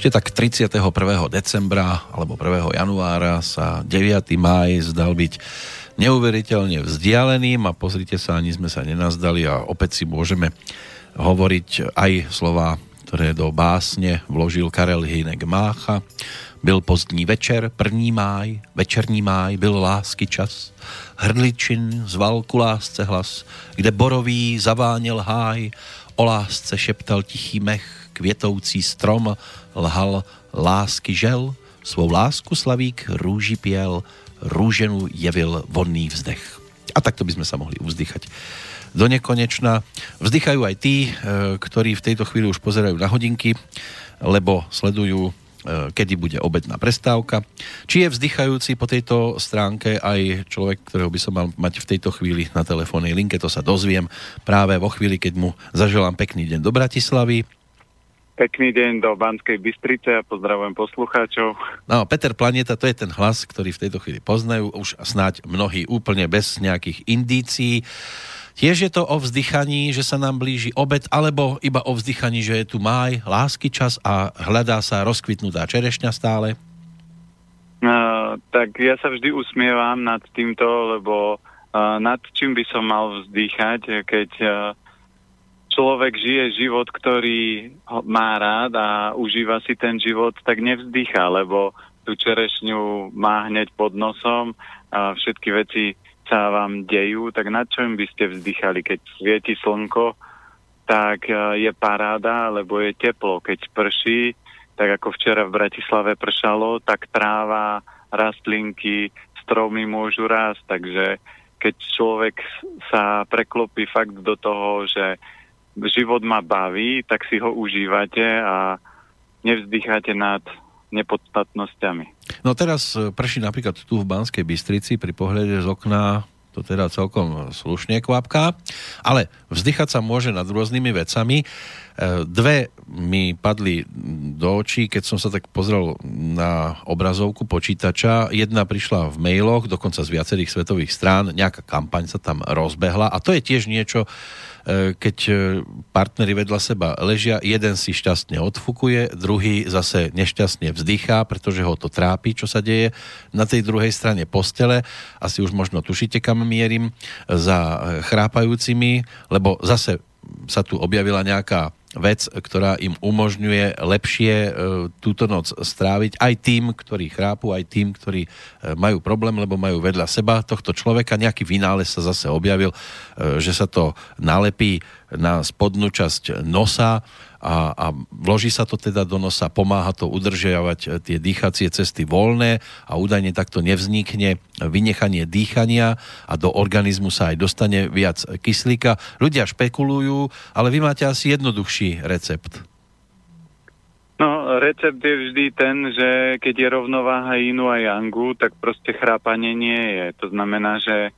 Ešte tak 31. decembra alebo 1. januára sa 9. máj zdal byť neuveriteľne vzdialeným a pozrite sa, ani sme sa nenazdali a opäť si môžeme hovoriť aj slova, ktoré do básne vložil Karel Hynek Mácha. Byl pozdní večer, první máj, večerní máj, byl lásky čas. Hrdličin zval ku lásce hlas, kde borový zaváněl háj. O lásce šeptal tichý mech, květoucí strom lhal lásky žel. Svou lásku slavík růži pěl, růženu jevil vonný vzdech. A takto by sme sa mohli vzdychať do nekonečna. Vzdychajú aj tí, ktorí v tejto chvíli už pozerajú na hodinky, lebo sledujú, kedy bude obedná prestávka. Či je vzdychajúci po tejto stránke aj človek, ktorého by som mal mať v tejto chvíli na telefónnej linke, to sa dozviem práve vo chvíli, keď mu zaželám pekný deň do Bratislavy. Pekný deň do Banskej Bystrice a pozdravujem poslucháčov. No, Peter Planeta, to je ten hlas, ktorý v tejto chvíli poznajú už snáď mnohí úplne bez nejakých indícií. Tiež je to o vzdychaní, že sa nám blíži obed, alebo iba o vzdychaní, že je tu máj, lásky čas a hľadá sa rozkvitnutá čerešňa stále? No, tak ja sa vždy usmievam nad týmto, lebo nad čím by som mal vzdychať, keď... Človek žije život, ktorý má rád a užíva si ten život, tak nevzdýcha, lebo tú čerešňu má hneď pod nosom a všetky veci sa vám dejú, tak nad čím by ste vzdychali? Keď svieti slnko, tak je paráda, lebo je teplo. Keď prší, tak ako včera v Bratislave pršalo, tak tráva, rastlinky, stromy môžu rásť, takže keď človek sa preklopí fakt do toho, že život ma baví, tak si ho užívate a nevzdycháte nad nepodstatnosťami. No teraz prší napríklad tu v Banskej Bystrici, pri pohľade z okna to teda celkom slušne kvapká, ale vzdychať sa môže nad rôznymi vecami. Dve mi padli do očí, keď som sa tak pozrel na obrazovku počítača. Jedna prišla v mailoch, dokonca z viacerých svetových strán, nejaká kampaň sa tam rozbehla a to je tiež niečo, keď partneri vedľa seba ležia, jeden si šťastne odfukuje, druhý zase nešťastne vzdychá, pretože ho to trápi, čo sa deje na tej druhej strane postele. Asi už možno tušíte, kam mierim, za chrápajúcimi, lebo zase sa tu objavila nejaká vec, ktorá im umožňuje lepšie túto noc stráviť aj tým, ktorí chrápu, aj tým, ktorí majú problém, lebo majú vedľa seba tohto človeka. Nejaký vynález sa zase objavil, že sa to nalepí na spodnú časť nosa a vloží sa to teda do nosa, pomáha to udržiavať tie dýchacie cesty voľné a údajne takto nevznikne vynechanie dýchania a do organizmu sa aj dostane viac kyslíka. Ľudia špekulujú, ale vy máte asi jednoduchší recept. No, recept je vždy ten, že keď je rovnováha Jinu a Jangu, tak proste chrápanie nie je. To znamená, že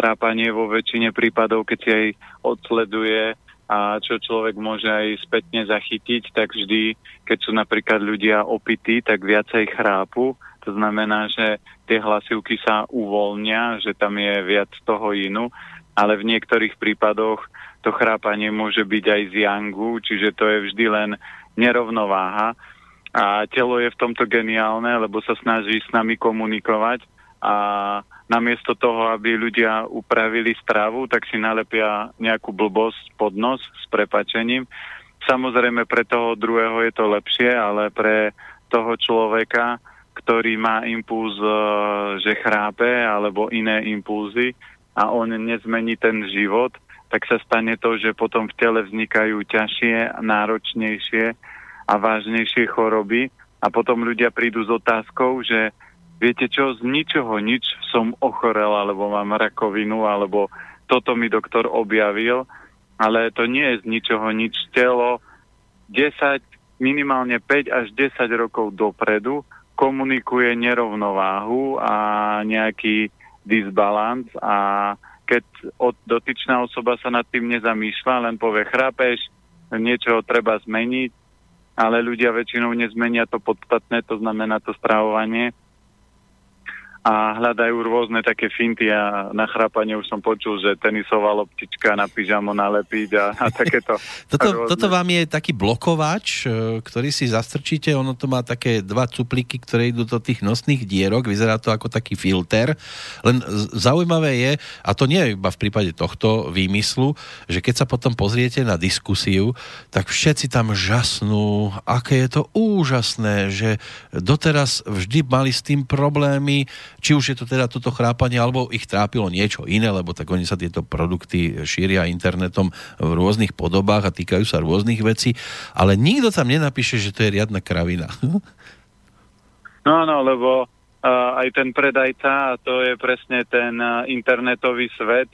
chrápanie vo väčšine prípadov, keď si aj odsleduje a čo človek môže aj spätne zachytiť, tak vždy, keď sú napríklad ľudia opití, tak viacej chrápu. To znamená, že tie hlasivky sa uvoľnia, že tam je viac toho inu, ale v niektorých prípadoch to chrápanie môže byť aj z yangu, čiže to je vždy len nerovnováha. A telo je v tomto geniálne, lebo sa snaží s nami komunikovať a namiesto toho, aby ľudia upravili stravu, tak si nalepia nejakú blbosť pod nos s prepáčením. Samozrejme pre toho druhého je to lepšie, ale pre toho človeka, ktorý má impuls, že chrápe, alebo iné impulzy a on nezmení ten život, tak sa stane to, že potom v tele vznikajú ťažšie, náročnejšie a vážnejšie choroby a potom ľudia prídu s otázkou, že viete čo, z ničoho nič som ochorel, alebo mám rakovinu, alebo toto mi doktor objavil, ale to nie je z ničoho nič. Telo 10, minimálne 5 až 10 rokov dopredu komunikuje nerovnováhu a nejaký disbalans a keď dotyčná osoba sa nad tým nezamýšľa, len povie chrápeš, niečo treba zmeniť, ale ľudia väčšinou nezmenia to podstatné, to znamená to stravovanie. a hľadajú rôzne také finty a na chrápanie už som počul, že tenisová loptička na pyžamo nalepiť a takéto. Toto vám je taký blokovač, ktorý si zastrčíte, ono to má také dva cupliky, ktoré idú do tých nosných dierok, vyzerá to ako taký filter, len zaujímavé je, a to nie je iba v prípade tohto výmyslu, že keď sa potom pozriete na diskusiu, tak všetci tam žasnú, aké je to úžasné, že doteraz vždy mali s tým problémy, či už je to teda toto chrápanie, alebo ich trápilo niečo iné, lebo tak oni sa tieto produkty šíria internetom v rôznych podobách a týkajú sa rôznych vecí, ale nikto tam nenapíše, že to je riadna kravina. No, lebo aj ten predajca, to je presne ten internetový svet,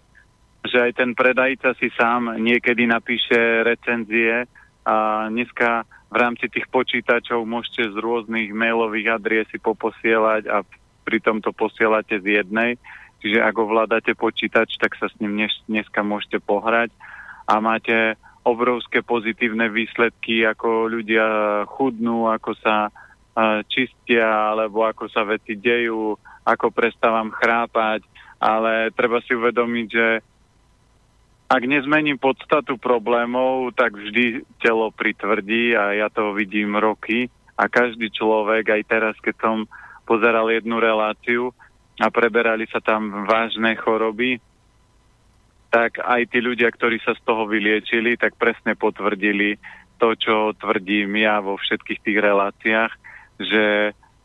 že aj ten predajca si sám niekedy napíše recenzie a dneska v rámci tých počítačov môžete z rôznych mailových adries si poposielať a pritom to posielate z jednej, čiže ak ovládate počítač, tak sa s ním dneska môžete pohrať a máte obrovské pozitívne výsledky, ako ľudia chudnú, ako sa čistia, alebo ako sa veci dejú, ako prestávam chrápať, ale treba si uvedomiť, že ak nezmením podstatu problémov, tak vždy telo pritvrdí a ja to vidím roky a každý človek, aj teraz, keď som pozeral jednu reláciu a preberali sa tam vážne choroby, tak aj tí ľudia, ktorí sa z toho vyliečili, tak presne potvrdili to, čo tvrdím ja vo všetkých tých reláciách, že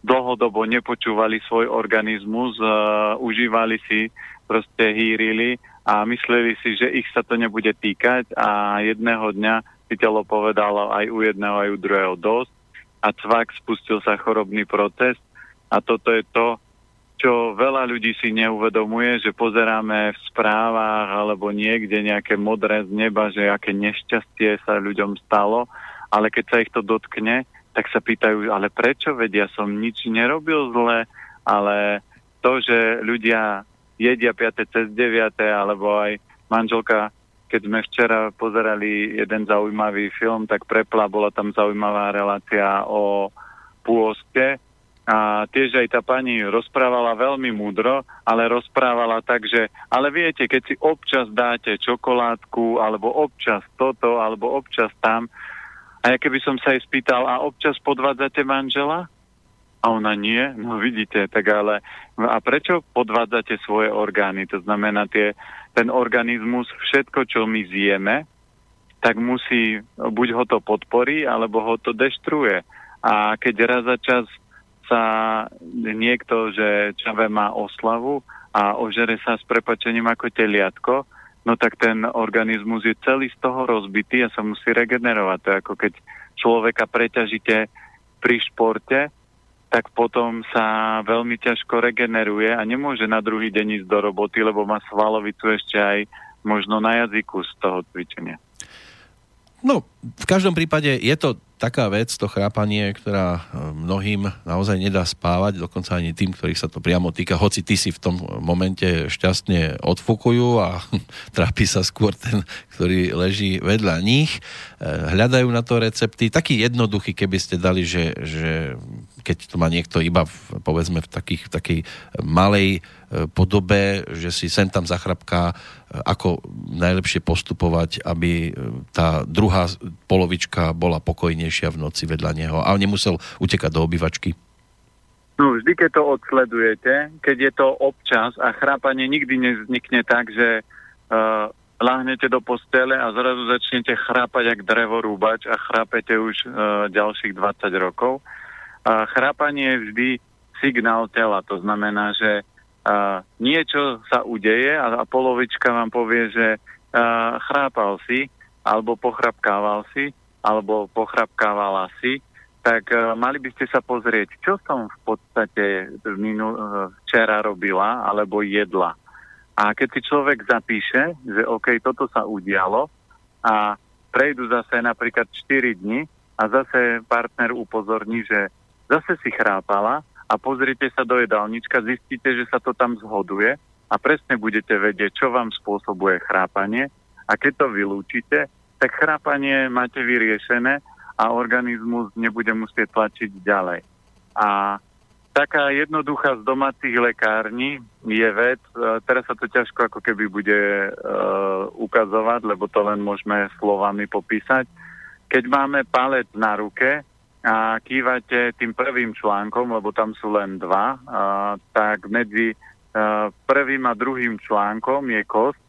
dlhodobo nepočúvali svoj organizmus, užívali si, proste hýrili a mysleli si, že ich sa to nebude týkať a jedného dňa si telo povedalo aj u jedného, aj u druhého dosť a cvak, spustil sa chorobný proces. A toto je to, čo veľa ľudí si neuvedomuje, že pozeráme v správach alebo niekde nejaké modré z neba, že aké nešťastie sa ľuďom stalo, ale keď sa ich to dotkne, tak sa pýtajú, ale prečo, vedia, som nič nerobil zle, ale to, že ľudia jedia 5. cez 9. alebo aj manželka, keď sme včera pozerali jeden zaujímavý film, tak prepla, bola tam zaujímavá relácia o pôste. A tiež aj tá pani rozprávala veľmi múdro, ale rozprávala tak, že ale viete, keď si občas dáte čokoládku, alebo občas toto, alebo občas tam, a ja keby som sa jej spýtal, a občas podvádzate manžela? A ona nie, no vidíte, tak ale a prečo podvádzate svoje orgány? To znamená, ten organizmus, všetko, čo my zjeme, tak musí, buď ho to podporí, alebo ho to deštruje. A keď raz za čas sa niekto, že čave má oslavu a ožere sa s prepačením ako teliatko, no tak ten organizmus je celý z toho rozbitý a sa musí regenerovať. To je ako keď človeka preťažíte pri športe, tak potom sa veľmi ťažko regeneruje a nemôže na druhý deň ísť do roboty, lebo má svalovicu ešte aj možno na jazyku z toho cvičenia. No, v každom prípade je to taká vec, to chrápanie, ktorá mnohým naozaj nedá spávať, dokonca ani tým, ktorých sa to priamo týka, hoci tí si v tom momente šťastne odfúkujú a trápi sa skôr ten, ktorý leží vedľa nich. Hľadajú na to recepty, taký jednoduchý, keby ste dali, že keď to má niekto iba povedzme v takej malej podobe, že si sem tam zachrapká, ako najlepšie postupovať, aby tá druhá polovička bola pokojnejšia v noci vedľa neho a nemusel utekať do obývačky. No vždy, keď to odsledujete, keď je to občas a chrápanie nikdy nevznikne tak, že láhnete do postele a zrazu začnete chrápať jak drevorúbač a chrápete už ďalších 20 rokov. Chrápanie je vždy signál tela, to znamená, že niečo sa udeje a polovička vám povie, že chrápal si, alebo pochrapkával si, alebo pochrapkávala si, tak mali by ste sa pozrieť, čo som v podstate včera robila, alebo jedla. A keď si človek zapíše, že OK, toto sa udialo a prejdú zase napríklad 4 dni a zase partner upozorní, že zase si chrápala a pozrite sa do jedálnička, zistíte, že sa to tam zhoduje a presne budete vedieť, čo vám spôsobuje chrápanie a keď to vylúčite, tak chrápanie máte vyriešené a organizmus nebude musieť tlačiť ďalej. A Taká jednoduchá z domácich lekární je vec, teraz sa to ťažko ako keby bude ukazovať, lebo to len môžeme slovami popísať. Keď máme palec na ruke a kývate tým prvým článkom, lebo tam sú len dva, tak medzi prvým a druhým článkom je kosť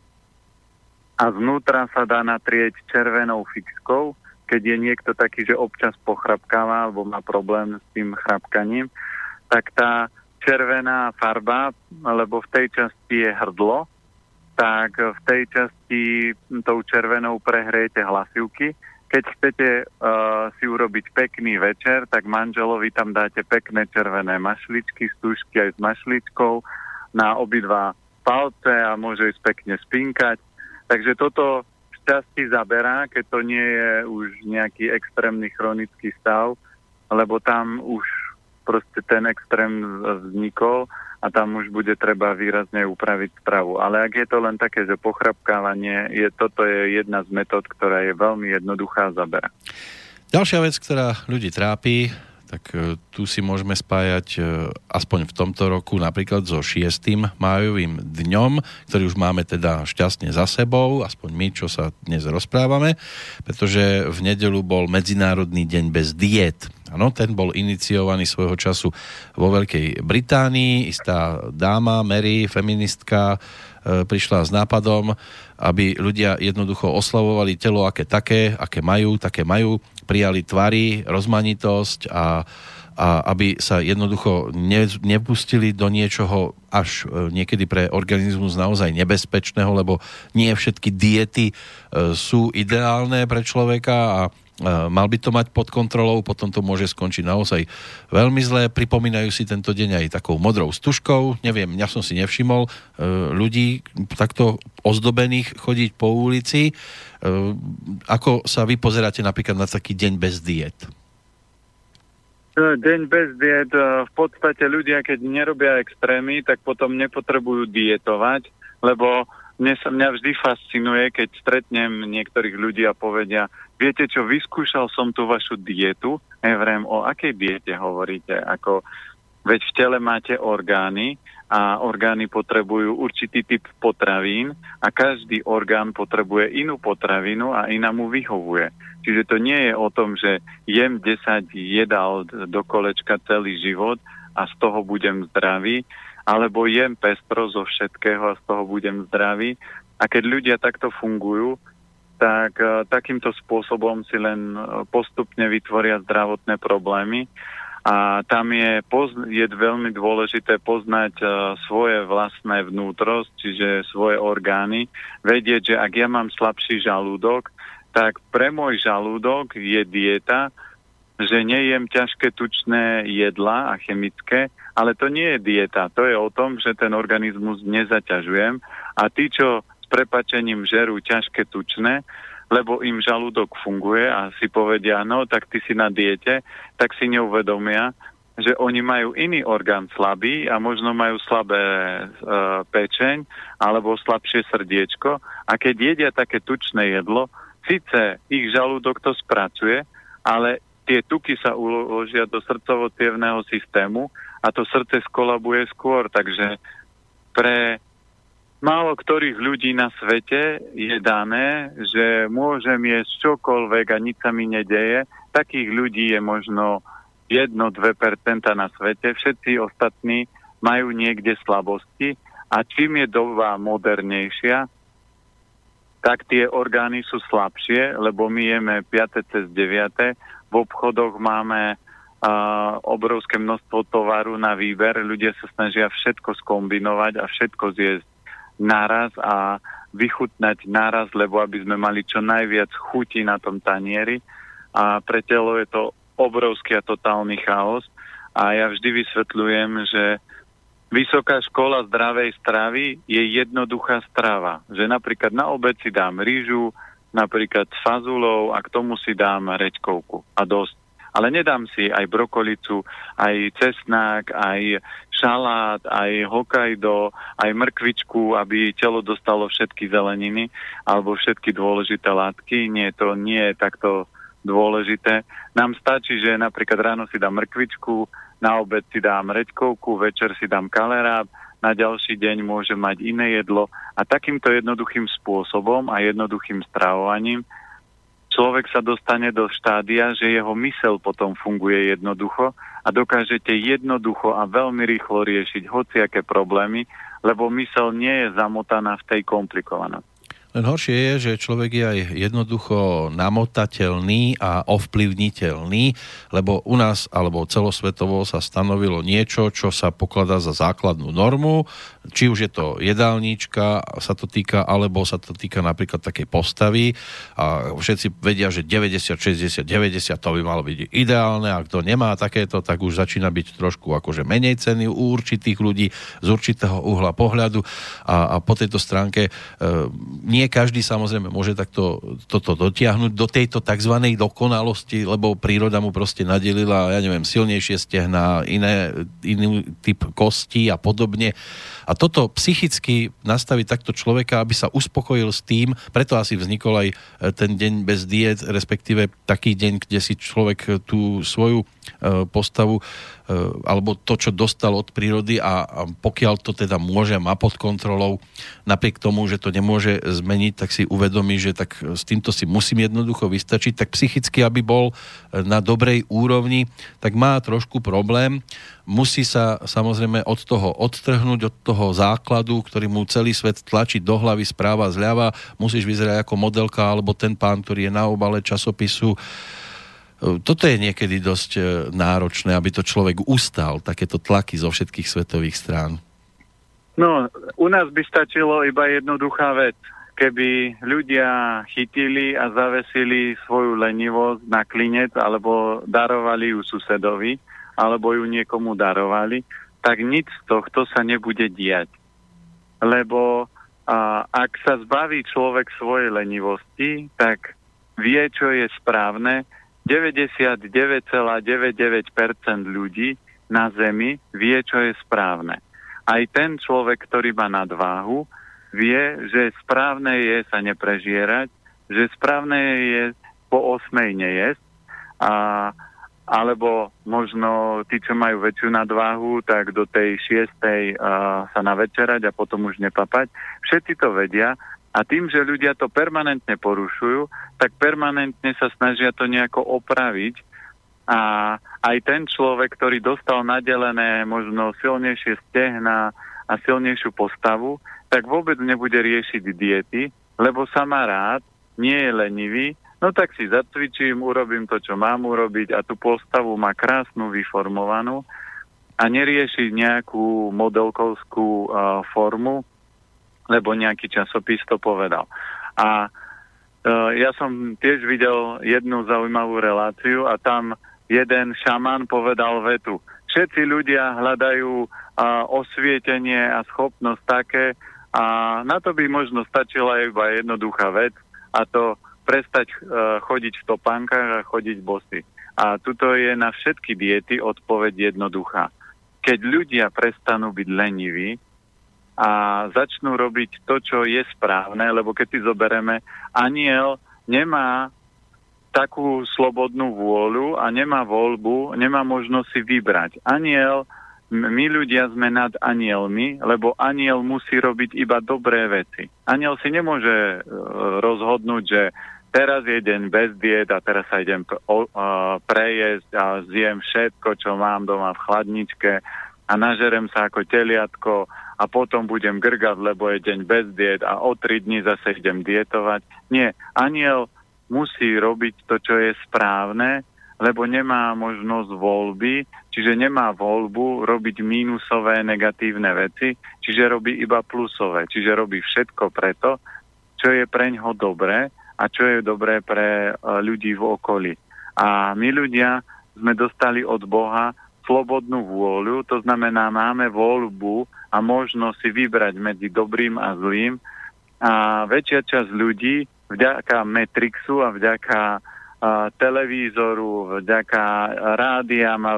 a znútra sa dá natrieť červenou fixkou, keď je niekto taký, že občas pochrapkáva alebo má problém s tým chrapkaním, tak tá červená farba, lebo v tej časti je hrdlo, tak v tej časti tou červenou prehrejete hlasivky. Keď chcete si urobiť pekný večer, tak manželovi tam dáte pekné červené mašličky, stužky aj s mašličkou na obidva palce a môže ísť pekne spinkať. Takže toto v časti zaberá, keď to nie je už nejaký extrémny chronický stav, lebo tam už proste ten extrém vznikol a tam už bude treba výrazne upraviť stravu. Ale ak je to len také, že pochrapkávanie, toto je jedna z metód, ktorá je veľmi jednoduchá a zabera. Ďalšia vec, ktorá ľudí trápi, tak tu si môžeme spájať aspoň v tomto roku napríklad so 6. májovým dňom, ktorý už máme teda šťastne za sebou, aspoň my, čo sa dnes rozprávame, pretože v nedeľu bol Medzinárodný deň bez diét. Áno, ten bol iniciovaný svojho času vo Veľkej Británii. Istá dáma, Mary, feministka, prišla s nápadom, aby ľudia jednoducho oslavovali telo aké majú, prijali tvary, rozmanitosť a aby sa jednoducho nepustili do niečoho až niekedy pre organizmus naozaj nebezpečného, lebo nie všetky diety sú ideálne pre človeka a mal by to mať pod kontrolou, potom to môže skončiť naozaj veľmi zle. Pripomínajú si tento deň aj takou modrou stužkou, neviem, ja som si nevšimol ľudí takto ozdobených chodiť po ulici. Ako sa vy pozeráte napríklad na taký deň bez diet? Deň bez diet, v podstate ľudia, keď nerobia extrémy, tak potom nepotrebujú dietovať, lebo mňa vždy fascinuje, keď stretnem niektorých ľudí a povedia: viete čo, vyskúšal som tú vašu dietu. Neviem, o akej diete hovoríte. Veď v tele máte orgány a orgány potrebujú určitý typ potravín a každý orgán potrebuje inú potravinu a iná mu vyhovuje. Čiže to nie je o tom, že jem 10 jedál do kolečka celý život a z toho budem zdravý, alebo jem pestro zo všetkého a z toho budem zdravý. A keď ľudia takto fungujú, tak takýmto spôsobom si len postupne vytvoria zdravotné problémy. A tam je veľmi dôležité poznať svoje vlastné vnútro, čiže svoje orgány. Vedieť, že ak ja mám slabší žalúdok, tak pre môj žalúdok je dieta, že nejem ťažké tučné jedlá a chemické, ale to nie je dieta. To je o tom, že ten organizmus nezaťažujem a tí, čo s prepáčením žerú ťažké tučné, lebo im žalúdok funguje a si povedia, no tak ty si na diete, tak si neuvedomia, že oni majú iný orgán slabý a možno majú slabé pečeň alebo slabšie srdiečko a keď jedia také tučné jedlo, síce ich žalúdok to spracuje, ale tie tuky sa uložia do srdcovo-cievneho systému a to srdce skolabuje skôr. Takže pre málo ktorých ľudí na svete je dané, že môžem jesť čokoľvek a nič sa mi nedeje. Takých ľudí je možno 1-2% na svete. Všetci ostatní majú niekde slabosti a čím je doba modernejšia, tak tie orgány sú slabšie, lebo my jeme 5. cez 9. V obchodoch máme obrovské množstvo tovaru na výber. Ľudia sa snažia všetko skombinovať a všetko zjesť naraz a vychutnať naraz, lebo aby sme mali čo najviac chuti na tom tanieri. A pre telo je to obrovský a totálny chaos. A ja vždy vysvetľujem, že vysoká škola zdravej stravy je jednoduchá strava. Že napríklad na obed si dám rýžu, napríklad s fazulou a k tomu si dám reďkovku a dosť. Ale nedám si aj brokolicu, aj cesnák, aj šalát, aj hokajdo, aj mrkvičku, aby telo dostalo všetky zeleniny alebo všetky dôležité látky. Nie, to nie je takto dôležité. Nám stačí, že napríklad ráno si dám mrkvičku, na obed si dám reďkovku, večer si dám kaleráb, na ďalší deň môžem mať iné jedlo. A takýmto jednoduchým spôsobom a jednoduchým stravovaním človek sa dostane do štádia, že jeho mysel potom funguje jednoducho a dokážete jednoducho a veľmi rýchlo riešiť hociaké problémy, lebo mysel nie je zamotaná v tej komplikovanosť. Len horšie je, že človek je aj jednoducho namotateľný a ovplyvniteľný, lebo u nás alebo celosvetovo sa stanovilo niečo, čo sa pokladá za základnú normu, či už je to jedálnička sa to týka, alebo sa to týka napríklad takej postavy a všetci vedia, že 90, 60, 90 to by malo byť ideálne a kto nemá takéto, tak už začína byť trošku akože menej cenný u určitých ľudí z určitého uhla pohľadu a po tejto stránke nie každý samozrejme môže takto toto dotiahnuť do tejto tzv. Dokonalosti, lebo príroda mu proste nadelila, ja neviem, silnejšie stehná, iný typ kostí a podobne. A toto psychicky nastaviť takto človeka, aby sa uspokojil s tým, preto asi vznikol aj ten deň bez diet, respektíve taký deň, kde si človek tú svoju postavu alebo to, čo dostal od prírody a pokiaľ to teda môže, má pod kontrolou, napriek tomu, že to nemôže zmeniť, tak si uvedomí, že tak s týmto si musím jednoducho vystačiť, tak psychicky, aby bol na dobrej úrovni, tak má trošku problém. Musí sa samozrejme od toho odtrhnúť, od toho základu, ktorý mu celý svet tlačí do hlavy správa zľava. Musíš vyzerať ako modelka alebo ten pán, ktorý je na obale časopisu. Toto je niekedy dosť náročné, aby to človek ustal, takéto tlaky zo všetkých svetových strán. No, u nás by stačilo iba jednoduchá vec. Keby ľudia chytili a zavesili svoju lenivosť na klinec, alebo darovali ju susedovi, alebo ju niekomu darovali, tak nič z tohto sa nebude diať. Lebo ak sa zbaví človek svojej lenivosti, tak vie, čo je správne, 99,99% ľudí na Zemi vie, čo je správne. Aj ten človek, ktorý má nadváhu, vie, že správne je sa neprežierať, že správne je po 8:00 nejesť, alebo možno tí, čo majú väčšiu nadváhu, tak do tej 6:00 sa navečerať a potom už nepapať. Všetci to vedia. A tým, že ľudia to permanentne porušujú, tak permanentne sa snažia to nejako opraviť. A aj ten človek, ktorý dostal nadelené možno silnejšie stehná a silnejšiu postavu, tak vôbec nebude riešiť diety, lebo sa má rád, nie je lenivý, no tak si zacvičím, urobím to, čo mám urobiť a tú postavu má krásnu, vyformovanú a nerieši nejakú modelkovskú formu, lebo nejaký časopis to povedal. A ja som tiež videl jednu zaujímavú reláciu a tam jeden šaman povedal vetu. Všetci ľudia hľadajú osvietenie a schopnosť také a na to by možno stačila iba jednoduchá vec a to prestať chodiť v topánkach a chodiť bosy. A tuto je na všetky diety odpoveď jednoduchá. Keď ľudia prestanú byť leniví, a začnú robiť to, čo je správne, lebo keď si zoberieme, anjel nemá takú slobodnú vôľu a nemá voľbu, nemá možnosť si vybrať. Anjel, my ľudia sme nad anjelmi, lebo anjel musí robiť iba dobré veci. Anjel si nemôže rozhodnúť, že teraz je deň bez diet a teraz sa idem prejesť a zjem všetko, čo mám doma v chladničke a nažerem sa ako teliatko a potom budem grgať, lebo je deň bez diet a o 3 dni zase idem dietovať. Nie, anjel musí robiť to, čo je správne, lebo nemá možnosť voľby, čiže nemá voľbu robiť mínusové, negatívne veci, čiže robí iba plusové, čiže robí všetko preto, čo je preňho dobré a čo je dobré pre ľudí v okolí. A my ľudia sme dostali od Boha slobodnú vôľu, to znamená, máme voľbu a možnosť si vybrať medzi dobrým a zlým. A väčšia časť ľudí vďaka Matrixu a vďaka televízoru, vďaka rádiám a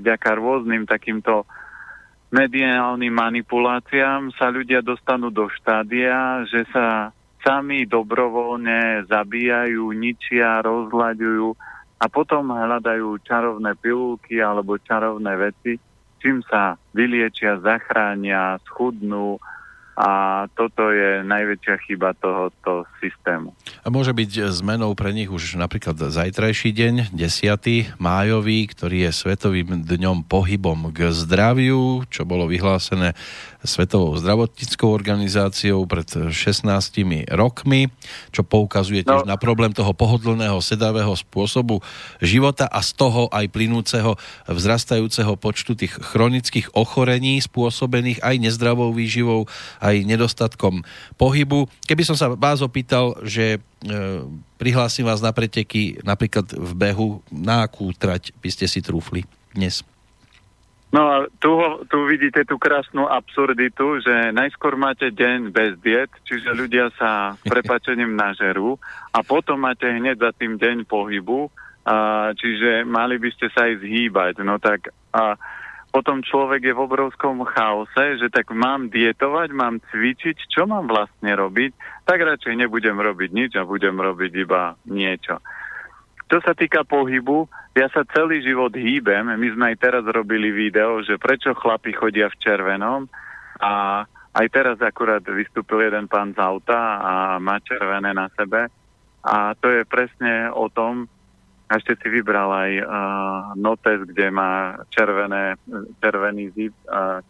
vďaka rôznym takýmto mediálnym manipuláciám sa ľudia dostanú do štádia, že sa sami dobrovoľne zabíjajú, ničia, rozlaďujú a a potom hľadajú čarovné pilulky alebo čarovné veci, čím sa vyliečia, zachránia, schudnú a toto je najväčšia chyba tohoto systému. A môže byť zmenou pre nich už napríklad zajtrajší deň, 10. májový, ktorý je Svetovým dňom pohybom k zdraviu, čo bolo vyhlásené Svetovou zdravotníckou organizáciou pred 16 rokmi, čo poukazuje tiež na problém toho pohodlného, sedavého spôsobu života a z toho aj plynúceho vzrastajúceho počtu tých chronických ochorení spôsobených aj nezdravou výživou, aj nedostatkom pohybu. Keby som sa vás opýtal, že prihlásim vás na preteky napríklad v behu, na akú trať by ste si trúfli dnes? No a tu vidíte tú krásnu absurditu, že najskôr máte deň bez diet, čiže ľudia sa s prepáčením nažerú a potom máte hneď za tým deň pohybu, čiže mali by ste sa aj zhýbať. No tak potom človek je v obrovskom chaose, že tak mám dietovať, mám cvičiť, čo mám vlastne robiť, tak radšej nebudem robiť nič a budem robiť iba niečo. Čo sa týka pohybu, ja sa celý život hýbem, my sme aj teraz robili video, že prečo chlapi chodia v červenom a aj teraz akurát vystúpil jeden pán z auta a má červené na sebe a to je presne o tom. A ešte si vybral aj notes, kde má červený zip,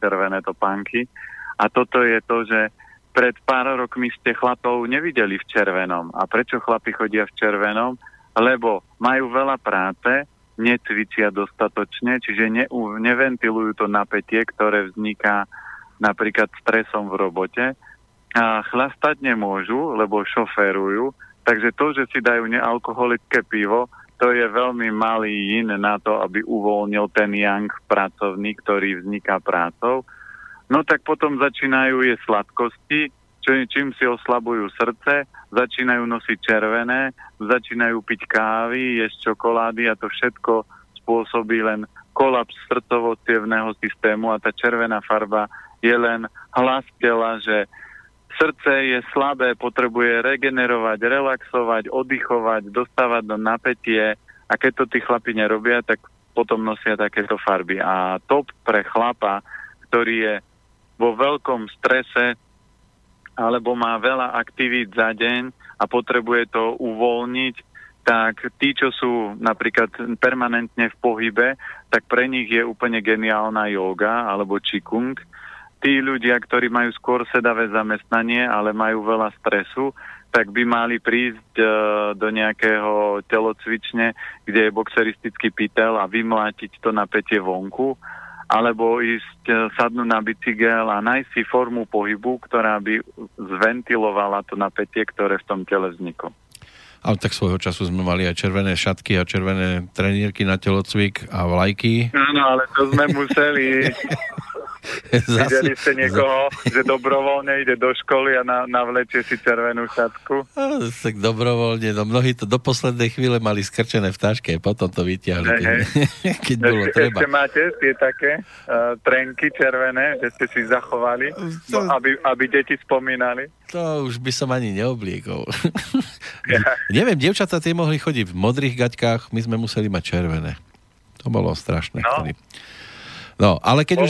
červené topánky. A toto je to, že pred pár rokmi ste chlapov nevideli v červenom. A prečo chlapi chodia v červenom? Lebo majú veľa práce, necvičia dostatočne, čiže neventilujú to napätie, ktoré vzniká napríklad stresom v robote. A chlastať nemôžu, lebo šoférujú. Takže to, že si dajú nealkoholické pivo, to je veľmi malý yin na to, aby uvoľnil ten yang pracovný, ktorý vzniká prácou. No tak potom začínajú jesť sladkosti, čím si oslabujú srdce, začínajú nosiť červené, začínajú piť kávy, jesť čokolády a to všetko spôsobí len kolaps srdcovo-cievneho systému a tá červená farba je len hlas tela, že srdce je slabé, potrebuje regenerovať, relaxovať, oddychovať, dostávať do napätie a keď to tí chlapi nerobia, tak potom nosia takéto farby. A top pre chlapa, ktorý je vo veľkom strese alebo má veľa aktivít za deň a potrebuje to uvoľniť, tak tí, čo sú napríklad permanentne v pohybe, tak pre nich je úplne geniálna jóga alebo qigong. Tí ľudia, ktorí majú skôr sedavé zamestnanie, ale majú veľa stresu, tak by mali prísť do nejakého telocvične, kde je boxeristický pytel a vymlátiť to napätie vonku, alebo ísť sadnúť na bicykel a nájsť si formu pohybu, ktorá by zventilovala to napätie, ktoré v tom tele vzniklo. Ale tak svojho času sme mali aj červené šatky a červené trenírky na telocvik a vlajky. Áno, ale to sme museli... Videli ste niekoho, že dobrovoľne ide do školy a navlečie si červenú šatku? Tak dobrovoľne, no mnohí to do poslednej chvíle mali skrčené v taške, potom to vytiahli, keď bolo treba. Ešte máte tie také trenky červené, že ste si zachovali, aby deti spomínali? To už by som ani neobliekol. Neviem, dievčatá tie mohli chodiť v modrých gaťkách, my sme museli mať červené. To bolo strašné. No, ale keď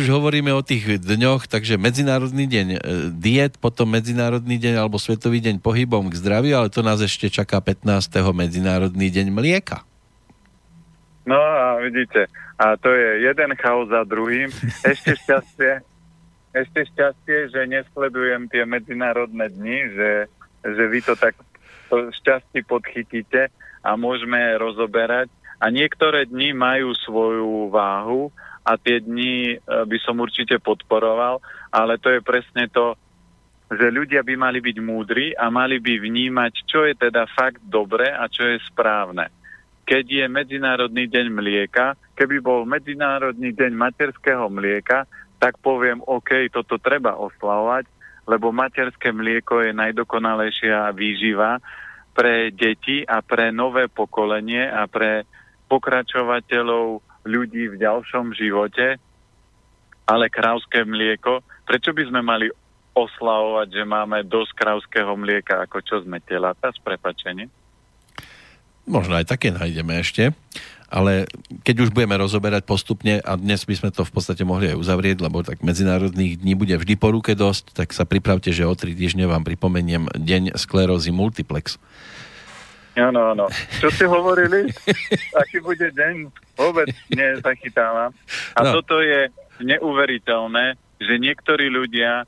už hovoríme o tých dňoch, takže Medzinárodný deň diet, potom Medzinárodný deň alebo Svetový deň pohybom k zdraviu, ale to nás ešte čaká 15. Medzinárodný deň mlieka. No a vidíte, a to je jeden chaos za druhým. Ešte šťastie, že nesledujem tie medzinárodné dni, že vy to tak šťastie podchytíte a môžeme rozoberať. A niektoré dni majú svoju váhu a tie dni by som určite podporoval, ale to je presne to, že ľudia by mali byť múdri a mali by vnímať, čo je teda fakt dobre a čo je správne. Keď je Medzinárodný deň mlieka, keby bol Medzinárodný deň materského mlieka, tak poviem, OK, toto treba oslavovať, lebo materské mlieko je najdokonalejšia výživa pre deti a pre nové pokolenie a pre pokračovateľov ľudí v ďalšom živote, ale krávské mlieko, prečo by sme mali oslavovať, že máme dosť krávského mlieka, ako čo sme telatá, s prepačením? Možno aj také nájdeme ešte, ale keď už budeme rozoberať postupne, a dnes by sme to v podstate mohli aj uzavrieť, lebo tak medzinárodných dní bude vždy po ruke dosť, tak sa pripravte, že o 3 týždne vám pripomeniem Deň sklerózy multiplex. Áno, áno. Čo ste hovorili? Aký bude deň? Vôbec nezachytávam. A no, toto je neuveriteľné, že niektorí ľudia,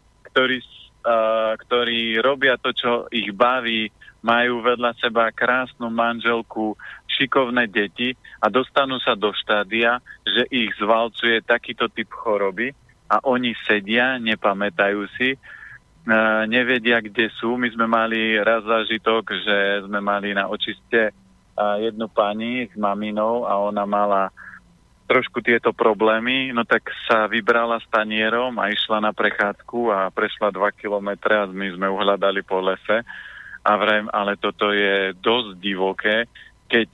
ktorí robia to, čo ich baví, majú vedľa seba krásnu manželku, šikovné deti a dostanú sa do štádia, že ich zvalcuje takýto typ choroby a oni sedia, nepamätajú si, nevedia, kde sú. My sme mali raz zážitok, že sme mali na očiste jednu pani s maminou a ona mala trošku tieto problémy, no tak sa vybrala s tanierom a išla na prechádzku a prešla 2 kilometre a my sme uhľadali po lese. A vrem, ale toto je dosť divoké, keď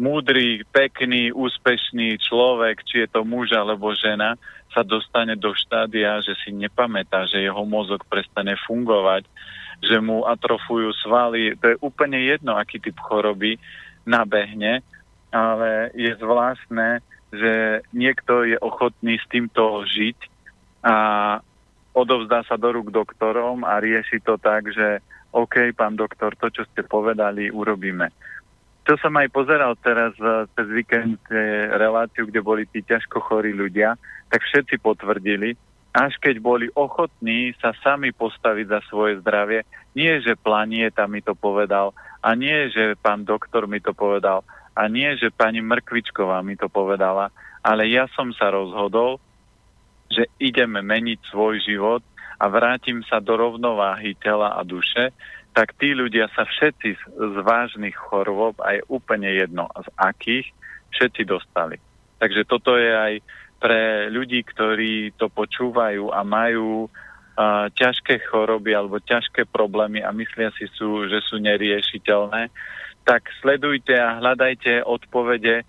múdry, pekný, úspešný človek, či je to muž alebo žena, sa dostane do štádia, že si nepamätá, že jeho mozog prestane fungovať, že mu atrofujú svaly. To je úplne jedno, aký typ choroby nabehne, ale je zvláštne, že niekto je ochotný s týmto žiť a odovzdá sa do rúk doktorom a rieši to tak, že OK, pán doktor, to, čo ste povedali, urobíme. Čo som aj pozeral teraz cez víkend reláciu, kde boli tí ťažko chorí ľudia, tak všetci potvrdili, až keď boli ochotní sa sami postaviť za svoje zdravie, nie, že Planeta mi to povedal, a nie, že pán doktor mi to povedal, a nie, že pani Mrkvičková mi to povedala, ale ja som sa rozhodol, že ideme meniť svoj život a vrátim sa do rovnováhy tela a duše, tak tí ľudia sa všetci z vážnych chorôb, aj úplne jedno z akých, všetci dostali. Takže toto je aj pre ľudí, ktorí to počúvajú a majú ťažké choroby alebo ťažké problémy a myslia si, že sú neriešiteľné, tak sledujte a hľadajte odpovede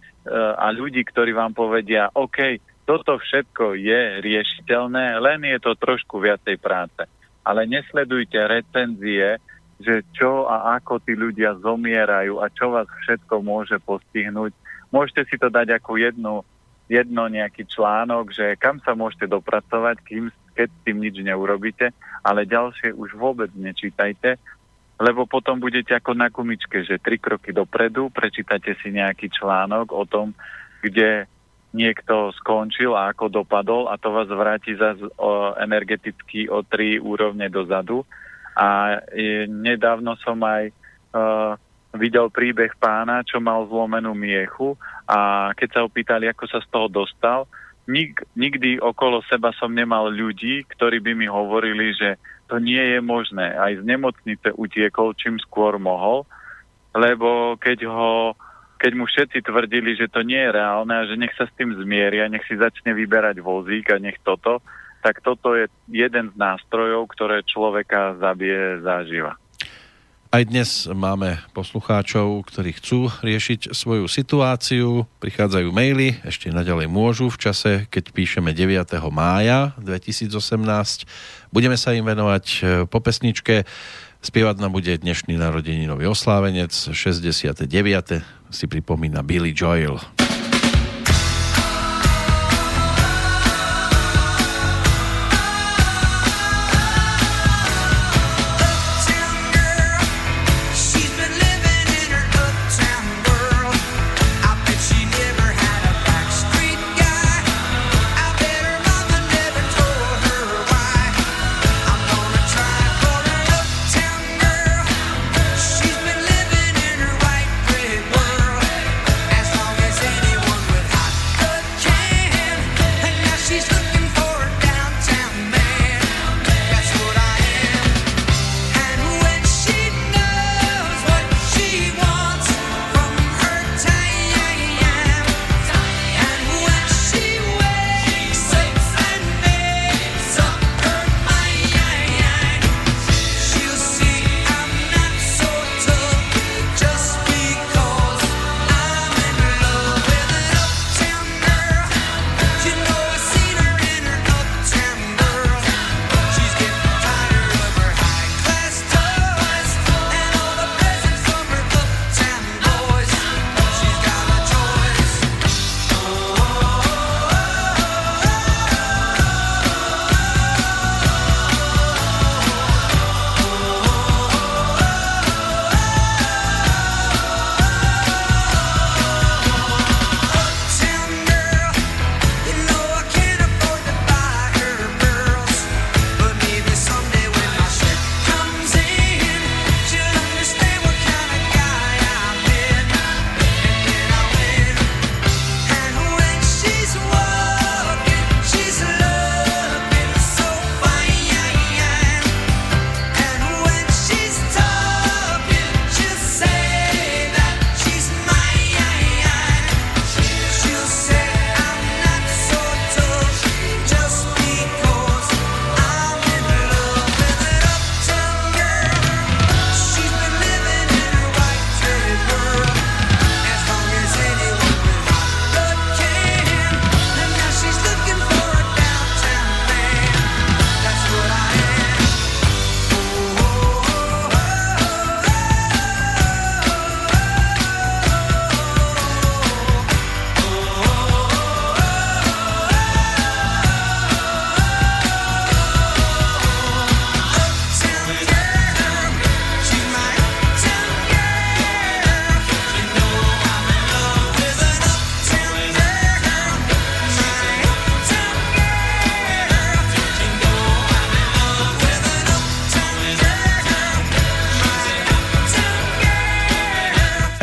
a ľudí, ktorí vám povedia, OK, toto všetko je riešiteľné, len je to trošku viacej práce. Ale nesledujte recenzie, že čo a ako tí ľudia zomierajú a čo vás všetko môže postihnúť. Môžete si to dať ako jedno nejaký článok, že kam sa môžete dopracovať, keď s tým nič neurobíte, ale ďalšie už vôbec nečítajte, lebo potom budete ako na gumičke, že 3 kroky dopredu prečítate si nejaký článok o tom, kde niekto skončil a ako dopadol a to vás vráti zase energeticky o 3 úrovne dozadu. A nedávno som aj videl príbeh pána, čo mal zlomenú miechu a keď sa opýtali, ako sa z toho dostal, nikdy okolo seba som nemal ľudí, ktorí by mi hovorili, že to nie je možné. Aj z nemocnice utiekol, čím skôr mohol, lebo keď mu všetci tvrdili, že to nie je reálne a že nech sa s tým zmieria, nech si začne vyberať vozík a nech toto, tak toto je jeden z nástrojov, ktoré človeka zabije zaživa. Aj dnes máme poslucháčov, ktorí chcú riešiť svoju situáciu. Prichádzajú maily, ešte naďalej môžu v čase, keď píšeme 9. mája 2018. Budeme sa im venovať po pesničke. Spievať nám bude dnešný narodeninový oslávenec, 69. si pripomína Billy Joel.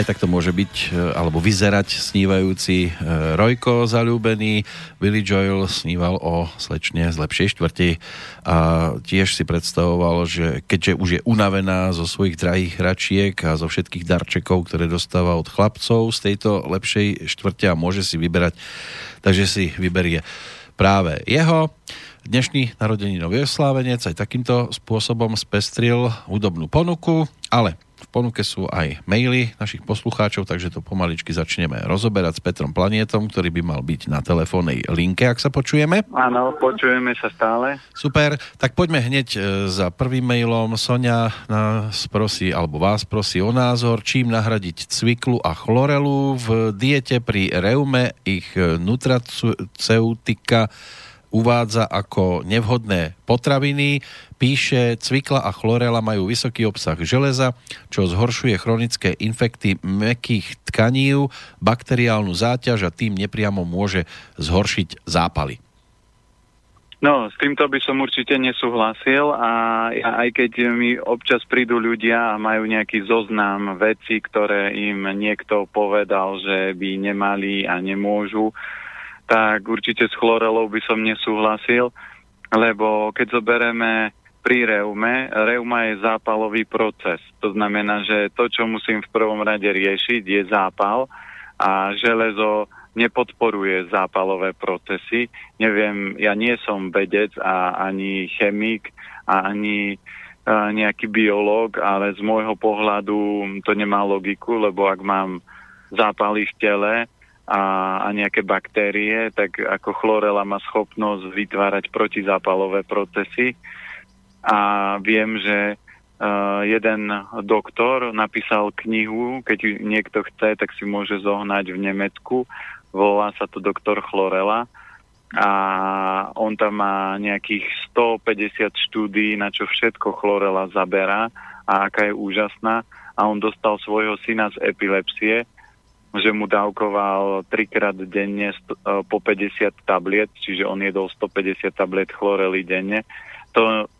Aj tak to môže byť alebo vyzerať snívajúci Rojko zaľúbený. Billy Joel sníval o slečne z lepšej štvrti a tiež si predstavoval, že keďže už je unavená zo svojich drahých hračiek a zo všetkých darčekov, ktoré dostáva od chlapcov z tejto lepšej štvrte a môže si vyberať, takže si vyberie práve jeho. Dnešný narodeninový oslávenec aj takýmto spôsobom spestril hudobnú ponuku, ale v ponuke sú aj maily našich poslucháčov, takže to pomaličky začneme rozoberať s Petrom Planetom, ktorý by mal byť na telefónnej linke, ak sa počujeme. Áno, počujeme sa stále. Super, tak poďme hneď za prvým mailom. Sonia nás prosí, alebo vás prosí o názor, čím nahradiť cviklu a chlorelu v diete pri reume. Ich nutraceutika uvádza ako nevhodné potraviny. Píše, cvikla a chlorela majú vysoký obsah železa, čo zhoršuje chronické infekty mäkkých tkaní, bakteriálnu záťaž a tým nepriamo môže zhoršiť zápaly. No, s týmto by som určite nesúhlasil a aj keď mi občas prídu ľudia a majú nejaký zoznam vecí, ktoré im niekto povedal, že by nemali a nemôžu, tak určite s chlorelou by som nesúhlasil, lebo keď zoberieme pri reume, reuma je zápalový proces. To znamená, že to, čo musím v prvom rade riešiť, je zápal a železo nepodporuje zápalové procesy. Neviem, ja nie som vedec a ani chemik a ani nejaký biológ, ale z môjho pohľadu to nemá logiku, lebo ak mám zápaly v tele a nejaké baktérie, tak ako chlorela má schopnosť vytvárať protizápalové procesy. A viem, že jeden doktor napísal knihu, keď niekto chce, tak si môže zohnať v Nemecku. Volá sa to doktor Chlorela a on tam má nejakých 150 štúdií, na čo všetko chlorela zaberá a aká je úžasná. A on dostal svojho syna z epilepsie, že mu dávkoval 3-krát denne po 50 tabliet, čiže on jedol 150 tabliet chlorely denne.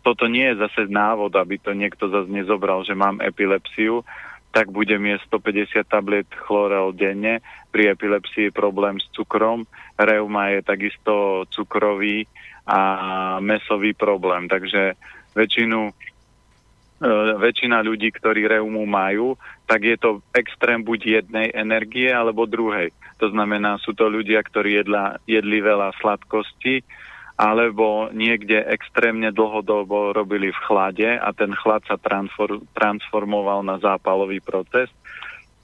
Toto nie je zase návod, aby to niekto zase nezobral, že mám epilepsiu, tak budem jesť 150 tabliet chlorel denne. Pri epilepsii je problém s cukrom, reuma je takisto cukrový a mäsový problém, takže väčšina ľudí, ktorí reumu majú, tak je to extrém buď jednej energie, alebo druhej. To znamená, sú to ľudia, ktorí jedli veľa sladkostí, alebo niekde extrémne dlhodobo robili v chlade a ten chlad sa transformoval na zápalový proces.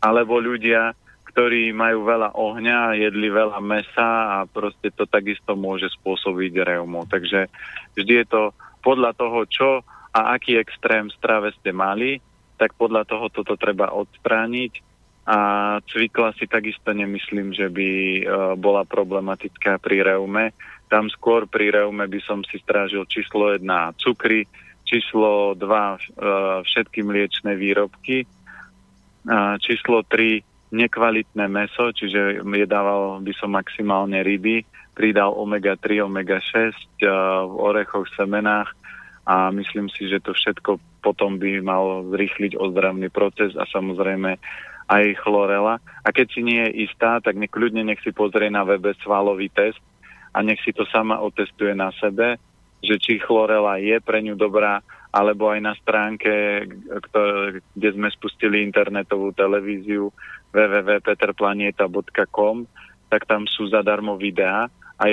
Alebo ľudia, ktorí majú veľa ohňa, jedli veľa mäsa a proste to takisto môže spôsobiť reumu. Takže vždy je to podľa toho, čo a aký extrém strave ste mali, tak podľa toho toto treba odstrániť. A cvikla si takisto nemyslím, že by bola problematická pri reume. Tam skôr pri reume by som si strážil číslo 1 cukry, číslo 2 všetky mliečne výrobky, číslo 3 nekvalitné mäso, čiže jedával by som maximálne ryby, pridal omega-3, omega-6 v orechoch, semenách, a myslím si, že to všetko potom by mal zrýchliť ozdravný proces a samozrejme aj chlorela. A keď si nie je istá, tak kľudne nech si pozrie na webe svalový test a nech si to sama otestuje na sebe, že či chlorela je pre ňu dobrá, alebo aj na stránke, kde sme spustili internetovú televíziu www.peterplaneta.com, tak tam sú zadarmo videá a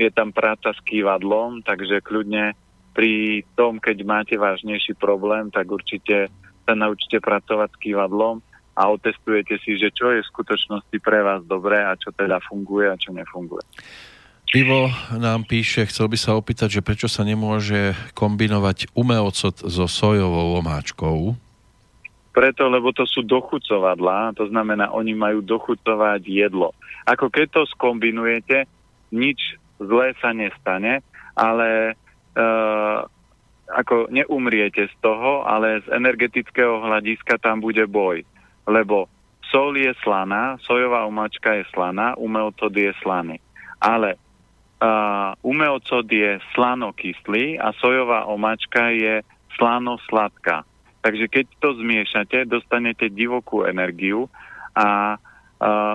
je tam práca s kývadlom, takže kľudne pri tom, keď máte vážnejší problém, tak určite sa naučite pracovať s kývadlom a otestujete si, že čo je v skutočnosti pre vás dobré a čo teda funguje a čo nefunguje. Ivo nám píše, chcel by sa opýtať, že prečo sa nemôže kombinovať umeocot so sojovou omáčkou? Preto, lebo to sú dochucovadlá, to znamená, oni majú dochucovať jedlo. Ako keď to skombinujete, nič zlé sa nestane, ale ako neumriete z toho, ale z energetického hľadiska tam bude boj, lebo sol je slaná, sojová omáčka je slaná, umeocot je slaný, ale umeocot je slanokyslý a sojová omáčka je slano-sladká, takže keď to zmiešate, dostanete divokú energiu a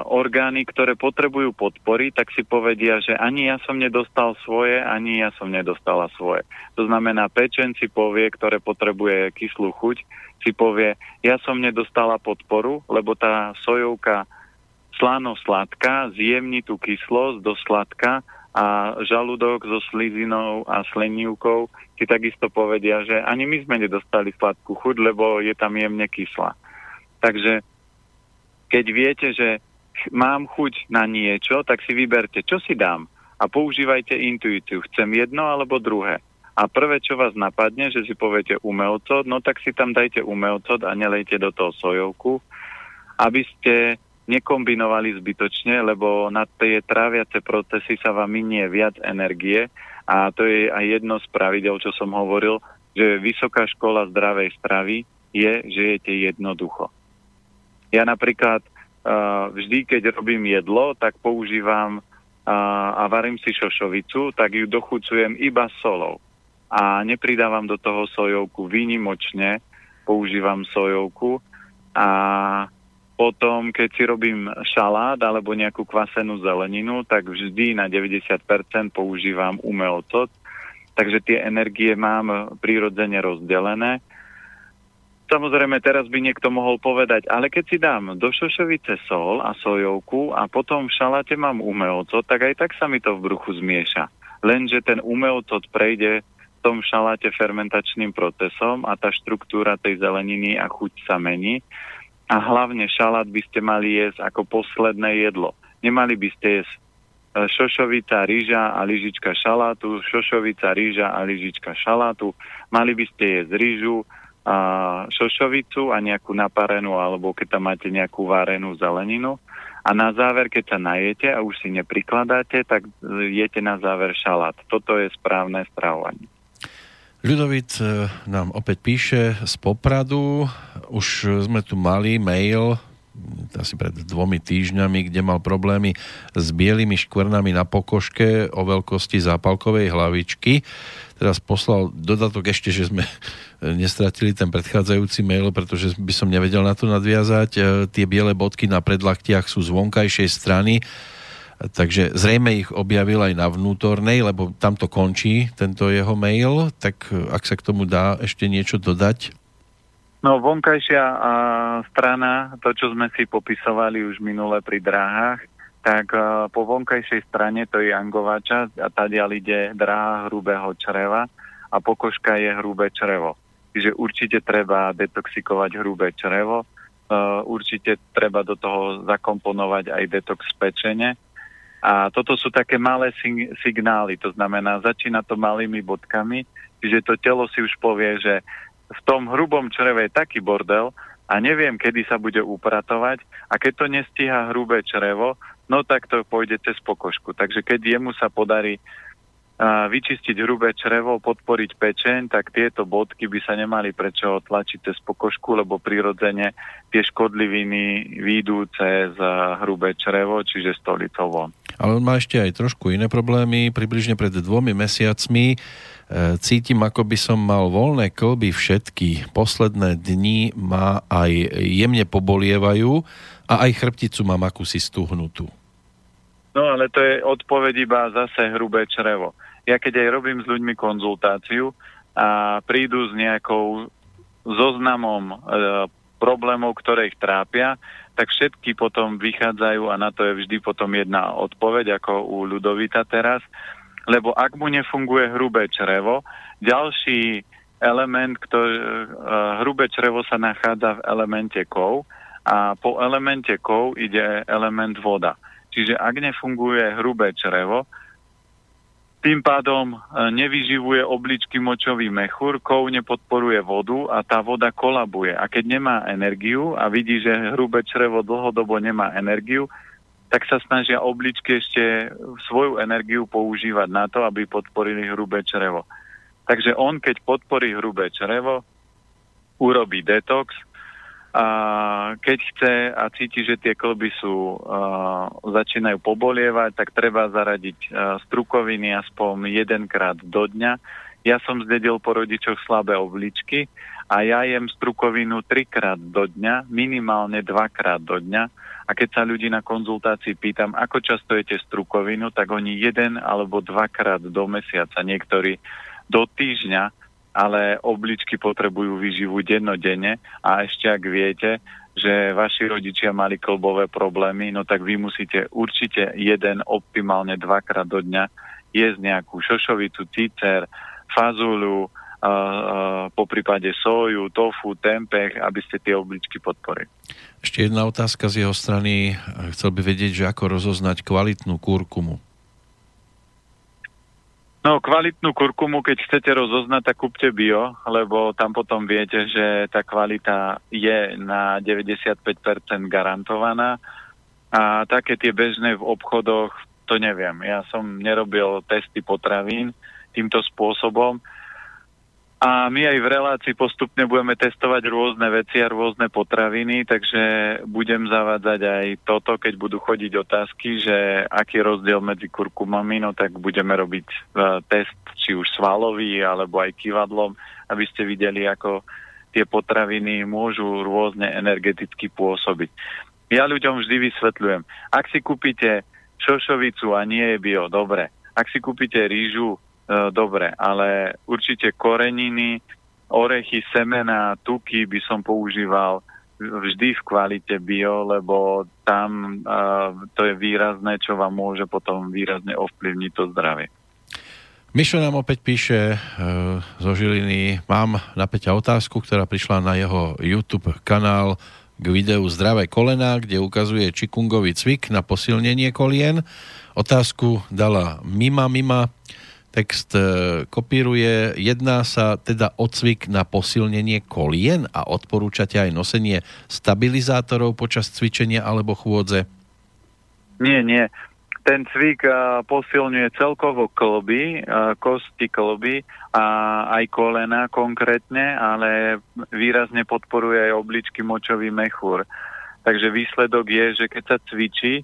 orgány, ktoré potrebujú podpory, tak si povedia, že ani ja som nedostal svoje, ani ja som nedostala svoje. To znamená, pečen si povie, ktoré potrebuje kyslú chuť, si povie, ja som nedostala podporu, lebo tá sojovka sláno-sladká zjemní tú kyslosť do sladka a žalúdok so slizinou a slenivkou si takisto povedia, že ani my sme nedostali sladkú chuť, lebo je tam jemne kyslá. Takže keď viete, že mám chuť na niečo, tak si vyberte, čo si dám a používajte intuíciu. Chcem jedno alebo druhé. A prvé, čo vás napadne, že si poviete umelcod, no tak si tam dajte umelcod a nelejte do toho sojovku, aby ste nekombinovali zbytočne, lebo na tie tráviace procesy sa vám minie viac energie a to je aj jedno z pravidel, čo som hovoril, že vysoká škola zdravej stravy je, že jete jednoducho. Ja napríklad vždy, keď robím jedlo, tak používam a varím si šošovicu, tak ju dochucujem iba solou. A nepridávam do toho sojovku. Výnimočne používam sojovku. A potom, keď si robím šalát alebo nejakú kvasenú zeleninu, tak vždy na 90% používam umelý ocot. Takže tie energie mám prirodzene rozdelené. Samozrejme, teraz by niekto mohol povedať, ale keď si dám do šošovice sol a sojovku a potom v šaláte mám umelcot, tak aj tak sa mi to v bruchu zmieša. Lenže ten umelcot prejde v tom šaláte fermentačným procesom a tá štruktúra tej zeleniny a chuť sa mení. A hlavne šalát by ste mali jesť ako posledné jedlo. Nemali by ste jesť šošovica, rýža a lyžička šalátu, šošovica, rýža a lyžička šalátu. Mali by ste jesť rýžu, a šošovicu a nejakú naparenú alebo keď tam máte nejakú varenú zeleninu a na záver, keď sa najete a už si neprikladáte, tak jete na záver šalát. Toto je správne stravovanie. Ľudovít nám opäť píše z Popradu, už sme tu mali mail asi pred 2 týždňami, kde mal problémy s bielými škvrnami na pokožke o veľkosti zápalkovej hlavičky. Teraz poslal dodatok ešte, že sme nestratili ten predchádzajúci mail, pretože by som nevedel na to nadviazať. Tie biele bodky na predlaktiach sú z vonkajšej strany, takže zrejme ich objavil aj na vnútornej, lebo tam to končí, tento jeho mail. Tak ak sa k tomu dá ešte niečo dodať? No, vonkajšia strana, to, čo sme si popisovali už minule pri dráhách, tak po vonkajšej strane to je angová časť a tadiaľ ide dráha hrubého čreva a pokožka je hrubé črevo. Čiže určite treba detoxikovať hrubé črevo, určite treba do toho zakomponovať aj detox pečene. A toto sú také malé signály, to znamená, začína to malými bodkami, čiže to telo si už povie, že v tom hrubom čreve je taký bordel a neviem, kedy sa bude upratovať a keď to nestíha hrubé črevo, no tak to pôjde cez pokožku. Takže keď jemu sa podarí vyčistiť hrubé črevo, podporiť pečeň, tak tieto bodky by sa nemali prečo tlačiť cez pokožku, lebo prirodzene tie škodliviny výjdu cez hrubé črevo, čiže stolicou von. Ale on má ešte aj trošku iné problémy. Približne pred 2 mesiacmi cítim, ako by som mal voľné klby všetky. Posledné dni ma aj jemne pobolievajú a aj chrbticu mám akúsi stuhnutú. No ale to je odpoveď iba zase hrubé črevo. Ja keď aj robím s ľuďmi konzultáciu a prídu s nejakou zoznamom problémov, ktoré ich trápia, tak všetky potom vychádzajú a na to je vždy potom jedna odpoveď, ako u Ľudovita teraz. Lebo ak mu nefunguje hrubé črevo, ďalší element, hrubé črevo sa nachádza v elemente kov a po elemente kov ide element voda. Čiže ak nefunguje hrubé črevo, tým pádom nevyživuje obličky močový mechúr, kov nepodporuje vodu a tá voda kolabuje. A keď nemá energiu a vidí, že hrubé črevo dlhodobo nemá energiu, tak sa snažia obličky ešte svoju energiu používať na to, aby podporili hrubé črevo. Takže on, keď podporí hrubé črevo, urobí detox a keď chce a cíti, že tie klby sú, začínajú pobolievať, tak treba zaradiť strukoviny aspoň 1-krát do dňa. Ja som zdedil po rodičoch slabé obličky a ja jem strukovinu 3-krát do dňa, minimálne 2-krát do dňa. A keď sa ľudí na konzultácii pýtam, ako často jete strukovinu, tak oni 1 alebo 2-krát do mesiaca, niektorí do týždňa, ale obličky potrebujú výživu dennodenne. A ešte ak viete, že vaši rodičia mali klbové problémy, no tak vy musíte určite 1, optimálne 2-krát do dňa jesť nejakú šošovicu, cícer, fazuľu, po prípade soju, tofu, tempeh, aby ste tie obličky podporili. Ešte jedna otázka z jeho strany. Chcel by vedieť, že ako rozoznať kvalitnú kurkumu. No, kvalitnú kurkumu, keď chcete rozoznať, tak kúpte bio, lebo tam potom viete, že tá kvalita je na 95% garantovaná. A také tie bežné v obchodoch, to neviem. Ja som nerobil testy potravín týmto spôsobom. A my aj v relácii postupne budeme testovať rôzne veci a rôzne potraviny, takže budem zavádzať aj toto, keď budú chodiť otázky, že aký je rozdiel medzi kurkumami, no tak budeme robiť test, či už svalový, alebo aj kývadlom, aby ste videli, ako tie potraviny môžu rôzne energeticky pôsobiť. Ja ľuďom vždy vysvetľujem, ak si kúpite šošovicu a nie je bio, dobre, ak si kúpite rýžu, dobre, ale určite koreniny, orechy, semená, tuky by som používal vždy v kvalite bio, lebo tam to je výrazné, čo vám môže potom výrazne ovplyvniť to zdravie. Mišo nám opäť píše zo Žiliny, mám na Peťa otázku, ktorá prišla na jeho YouTube kanál k videu Zdravé kolená, kde ukazuje čikungový cvik na posilnenie kolien. Otázku dala Mima. Text kopíruje, jedná sa teda o cvik na posilnenie kolien a odporúčate aj nosenie stabilizátorov počas cvičenia alebo chôdze? Nie. Ten cvik posilňuje celkovo klby, kosti klby a aj kolena konkrétne, ale výrazne podporuje aj obličky, močový mechúr. Takže výsledok je, že keď sa cvičí,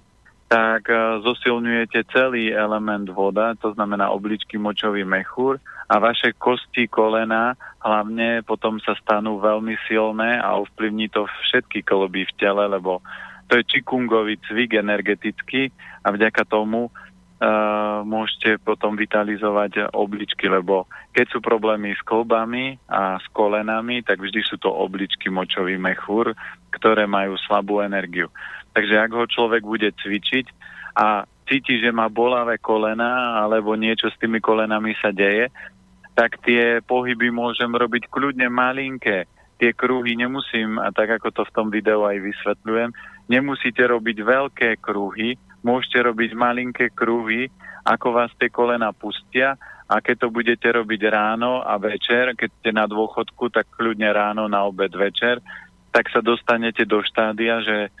tak zosilňujete celý element voda, to znamená obličky, močový mechúr a vaše kosti, kolena hlavne potom sa stanú veľmi silné a ovplyvní to všetky klby v tele, lebo to je čikungový cvik energetický a vďaka tomu môžete potom vitalizovať obličky, lebo keď sú problémy s klbami a s kolenami, tak vždy sú to obličky, močový mechúr, ktoré majú slabú energiu. Takže ak ho človek bude cvičiť a cíti, že má bolavé kolena alebo niečo s tými kolenami sa deje, tak tie pohyby môžem robiť kľudne malinké. Tie kruhy nemusím, a tak ako to v tom videu aj vysvetľujem, nemusíte robiť veľké kruhy, môžete robiť malinké kruhy, ako vás tie kolena pustia a keď to budete robiť ráno a večer, keď ste na dôchodku, tak kľudne ráno, na obed, večer, tak sa dostanete do štádia, že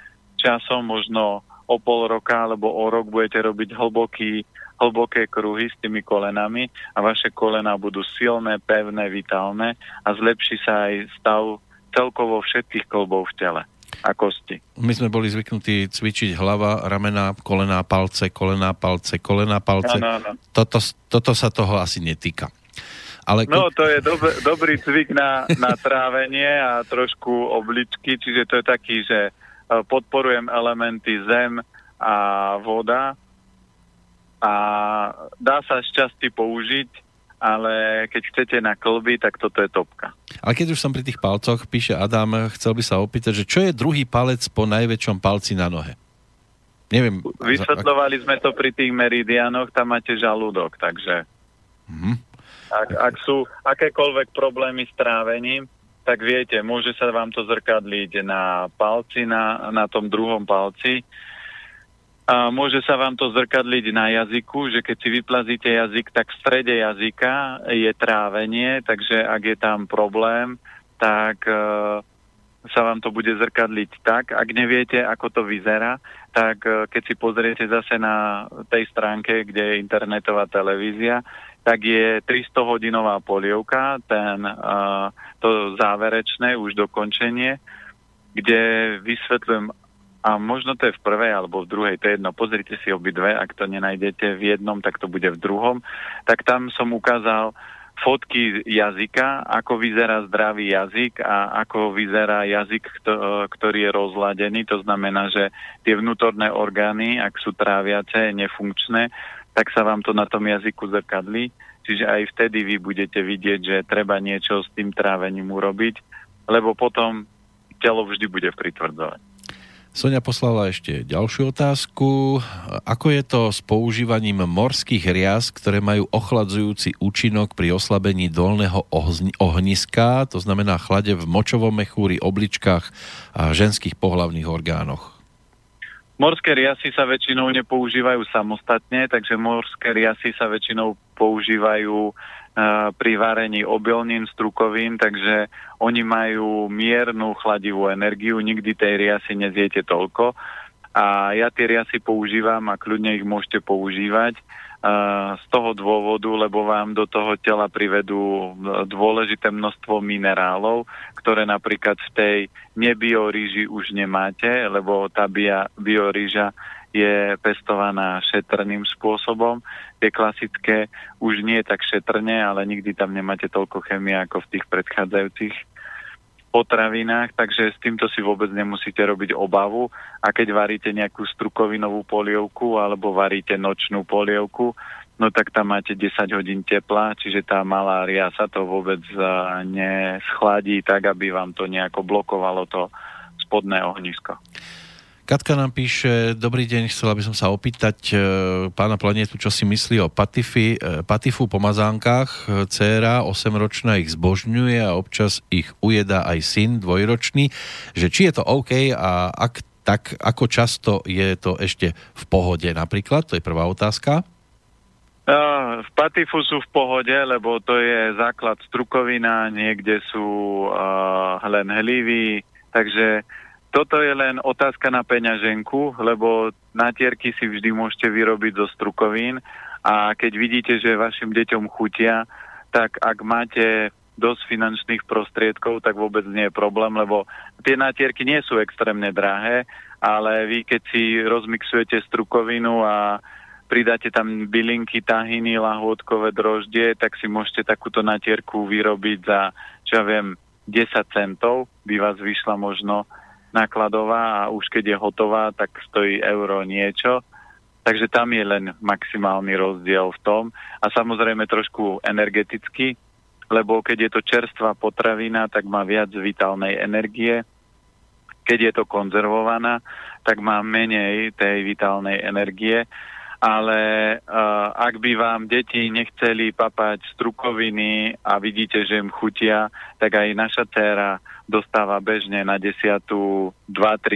časom možno o pol roka alebo o rok budete robiť hlboké kruhy s tými kolenami a vaše kolena budú silné, pevné, vitálne a zlepší sa aj stav celkovo všetkých klbov v tele a kosti. My sme boli zvyknutí cvičiť hlava, ramená, kolená, palce, kolená, palce, kolená, palce. No. Toto sa toho asi netýka. Ale... No, to je dobrý cvik na trávenie a trošku obličky, čiže to je taký, že podporujem elementy zem a voda a dá sa šťastie použiť, ale keď chcete na klby, tak toto je topka. Ale keď už som pri tých palcoch, píše Adam, chcel by sa opýtať, že čo je druhý palec po najväčšom palci na nohe? Neviem. Vysvetľovali sme to pri tých meridianoch, tam máte žalúdok, takže ak sú akékoľvek problémy s trávením, tak viete, môže sa vám to zrkadliť na palci, na tom druhom palci. A môže sa vám to zrkadliť na jazyku, že keď si vyplazíte jazyk, tak v strede jazyka je trávenie, takže ak je tam problém, tak sa vám to bude zrkadliť tak. Ak neviete, ako to vyzerá, tak keď si pozriete zase na tej stránke, kde je internetová televízia, tak je 300-hodinová polievka, to záverečné už dokončenie, kde vysvetľujem, a možno to je v prvej alebo v druhej, to je jedno, pozrite si obidve, ak to nenájdete v jednom, tak to bude v druhom, tak tam som ukázal fotky jazyka, ako vyzerá zdravý jazyk a ako vyzerá jazyk, ktorý je rozladený. To znamená, že tie vnútorné orgány, ak sú tráviace, nefunkčné, tak sa vám to na tom jazyku zrkadlí. Čiže aj vtedy vy budete vidieť, že treba niečo s tým trávením urobiť, lebo potom telo vždy bude pritvrdzovať. Soňa poslala ešte ďalšiu otázku. Ako je to s používaním morských rias, ktoré majú ochladzujúci účinok pri oslabení dolného ohniska, to znamená chlade v močovom mechúri, obličkách a ženských pohlavných orgánoch? Morské riasy sa väčšinou nepoužívajú samostatne, takže morské riasy sa väčšinou používajú pri varení obilnín, strukovín, takže oni majú miernu chladivú energiu, nikdy tej riasy nezjete toľko a ja tie riasy používam a kľudne ich môžete používať z toho dôvodu, lebo vám do toho tela privedú dôležité množstvo minerálov, ktoré napríklad v tej nebioríži už nemáte, lebo tá bioríža je pestovaná šetrným spôsobom. Tie klasické už nie tak šetrne, ale nikdy tam nemáte toľko chemie ako v tých predchádzajúcich potravinách, takže s týmto si vôbec nemusíte robiť obavu. A keď varíte nejakú strukovinovú polievku alebo varíte nočnú polievku, no tak tam máte 10 hodín tepla, čiže tá malária sa to vôbec neschladí tak, aby vám to nejako blokovalo to spodné ohnisko. Katka nám píše, dobrý deň, chcela by som sa opýtať pána Planetu, čo si myslí o patifu pomazánkach. Dcéra 8-ročná ich zbožňuje a občas ich ujedá aj syn 2-ročný, že či je to OK a ak tak, ako často je to ešte v pohode napríklad, to je prvá otázka. V patifu sú v pohode, lebo to je základ strukovina, niekde sú len hlivy, takže toto je len otázka na peňaženku, lebo natierky si vždy môžete vyrobiť zo strukovín a keď vidíte, že vašim deťom chutia, tak ak máte dosť finančných prostriedkov, tak vôbec nie je problém, lebo tie natierky nie sú extrémne drahé, ale vy keď si rozmixujete strukovinu a pridáte tam bylinky, tahiny, lahôdkové droždie, tak si môžete takúto natierku vyrobiť za, čo ja viem, 10 centov, by vás vyšla možno nákladová a už keď je hotová, tak stojí euro niečo. Takže tam je len maximálny rozdiel v tom. A samozrejme trošku energeticky, lebo keď je to čerstvá potravina, tak má viac vitálnej energie. Keď je to konzervovaná, tak má menej tej vitálnej energie. Ale ak by vám deti nechceli papať strukoviny a vidíte, že im chutia, tak aj naša dcéra dostáva bežne na 10. 2-3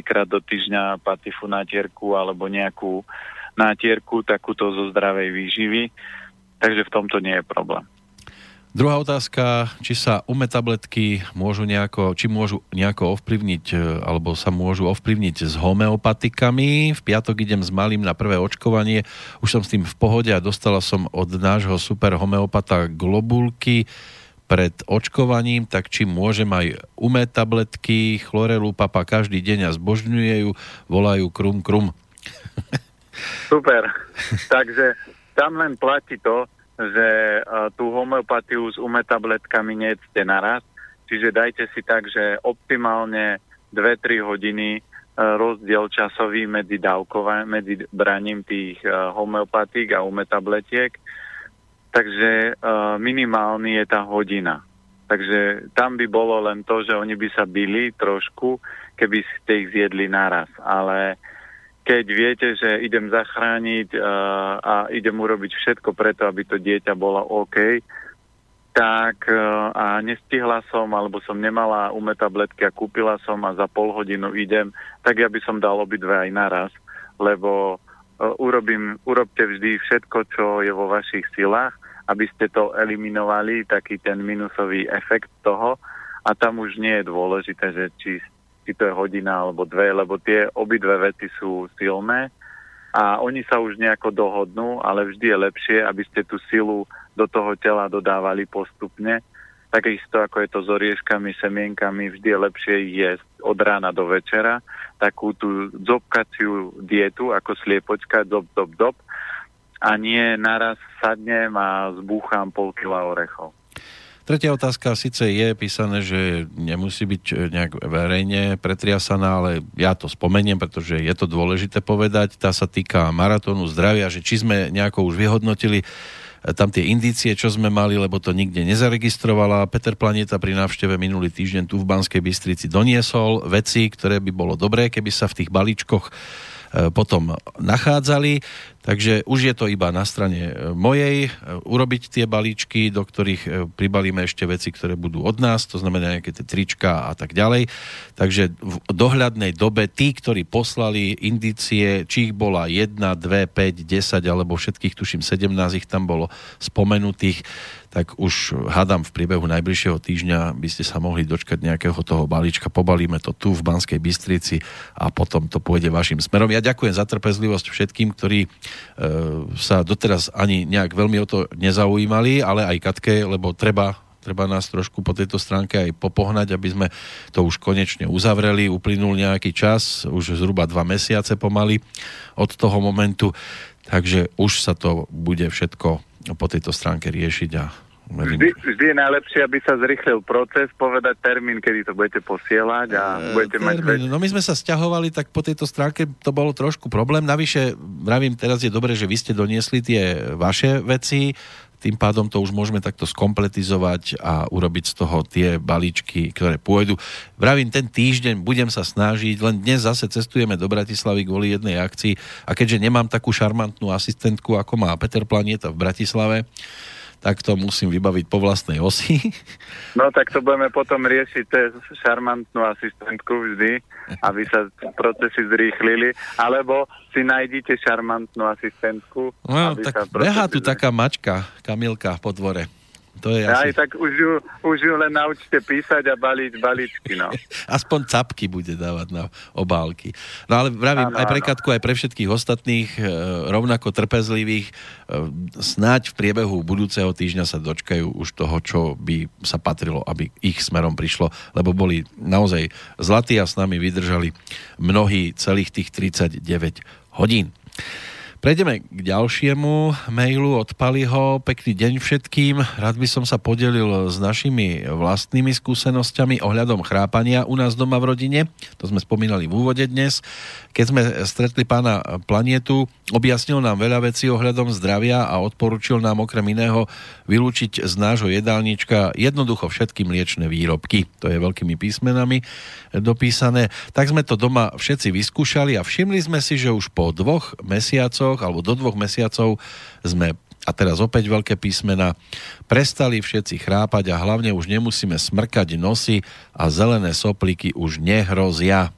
krát do týždňa patifu natierku alebo nejakú natierku takúto zo zdravej výživy. Takže v tomto nie je problém. Druhá otázka, či sa ume tabletky môžu nejako ovplyvniť, alebo sa môžu ovplyvniť s homeopatikami. V piatok idem s malým na prvé očkovanie, už som s tým v pohode a dostala som od nášho super homeopata globulky pred očkovaním, tak či môžem aj ume tabletky, chlorelu papa každý deň a zbožňuje ju, volajú krum krum. Super, takže tam len platí to, že tú homeopatiu s umetabletkami nejedzte naraz. Čiže dajte si tak, že optimálne 2-3 hodiny rozdiel časový medzi braním tých homeopatík a umetabletiek. Takže minimálny je tá hodina. Takže tam by bolo len to, že oni by sa bili trošku, keby ste ich zjedli naraz. Ale keď viete, že idem zachrániť a idem urobiť všetko preto, aby to dieťa bolo OK, tak a nestihla som, alebo som nemala umetabletky a kúpila som a za pol hodinu idem, tak ja by som dal obidve aj naraz, lebo urobte vždy všetko, čo je vo vašich silách, aby ste to eliminovali, taký ten minusový efekt toho a tam už nie je dôležité, že či to je hodina alebo dve, lebo tie obidve veci sú silné a oni sa už nejako dohodnú, ale vždy je lepšie, aby ste tú silu do toho tela dodávali postupne. Takisto ako je to s orieškami, semienkami, vždy je lepšie jesť od rána do večera, takú tú dzobkaciu dietu, ako sliepočka, dob, dob, dob, a nie naraz sadnem a zbúcham pol kila orechov. Tretia otázka síce je písané, že nemusí byť nejak verejne pretriasaná, ale ja to spomeniem, pretože je to dôležité povedať. Tá sa týka maratónu zdravia, že či sme nejako už vyhodnotili tam tie indície, čo sme mali, lebo to nikde nezaregistrovala. Peter Planeta pri návšteve minulý týždeň tu v Banskej Bystrici doniesol veci, ktoré by bolo dobré, keby sa v tých balíčkoch potom nachádzali. Takže už je to iba na strane mojej urobiť tie balíčky, do ktorých pribalíme ešte veci, ktoré budú od nás, to znamená nejaké tie trička a tak ďalej. Takže v dohľadnej dobe tí, ktorí poslali indície, či ich bola 1, 2, 5, 10 alebo všetkých, tuším 17 ich tam bolo spomenutých, tak už hádam v priebehu najbližšieho týždňa by ste sa mohli dočkať nejakého toho balíčka. Pobalíme to tu v Banskej Bystrici a potom to pôjde vašim smerom. Ja ďakujem za trpezlivosť všetkým, ktorí sa doteraz ani nejak veľmi o to nezaujímali, ale aj Katke, lebo treba nás trošku po tejto stránke aj popohnať, aby sme to už konečne uzavreli. Uplynul nejaký čas, už zhruba 2 mesiace pomaly od toho momentu, takže už sa to bude všetko po tejto stránke riešiť a Vždy je najlepšie, aby sa zrýchlil proces, povedať termín, kedy to budete posielať a budete mať väčšie. No my sme sa sťahovali, tak po tejto stránke to bolo trošku problém. Navyše, vravím, teraz je dobre, že vy ste doniesli tie vaše veci, tým pádom to už môžeme takto skompletizovať a urobiť z toho tie balíčky, ktoré pôjdu. Vravím, ten týždeň budem sa snažiť, len dnes zase cestujeme do Bratislavy kvôli jednej akcii a keďže nemám takú šarmantnú asistentku, ako má Peter Planeta v Bratislave, tak to musím vybaviť po vlastnej osi. No tak to budeme potom riešiť šarmantnú asistentku vždy, aby sa procesy zrýchlili, alebo si nájdite šarmantnú asistentku. No tak behá tu taká mačka, Kamilka po dvore. To je asi... Aj tak už ju len naučte písať a baliť balíčky, no. Aspoň capky bude dávať na obálky. No ale vravím, aj pre Katku, aj pre všetkých ostatných rovnako trpezlivých, snáď v priebehu budúceho týždňa sa dočkajú už toho, čo by sa patrilo, aby ich smerom prišlo, lebo boli naozaj zlatí a s nami vydržali mnohí celých tých 39 hodín. Prejdeme k ďalšiemu mailu od Paliho. Pekný deň všetkým. Rád by som sa podelil s našimi vlastnými skúsenosťami ohľadom chrápania u nás doma v rodine. To sme spomínali v úvode dnes. Keď sme stretli pána Planetu, objasnil nám veľa vecí ohľadom zdravia a odporučil nám okrem iného vylúčiť z nášho jedálnička jednoducho všetky mliečne výrobky. To je veľkými písmenami dopísané. Tak sme to doma všetci vyskúšali a všimli sme si, že už po 2 mesiacoch alebo do 2 mesiacov sme, a teraz opäť veľké písmena, prestali všetci chrápať a hlavne už nemusíme smrkať nosy a zelené soplíky už nehrozia.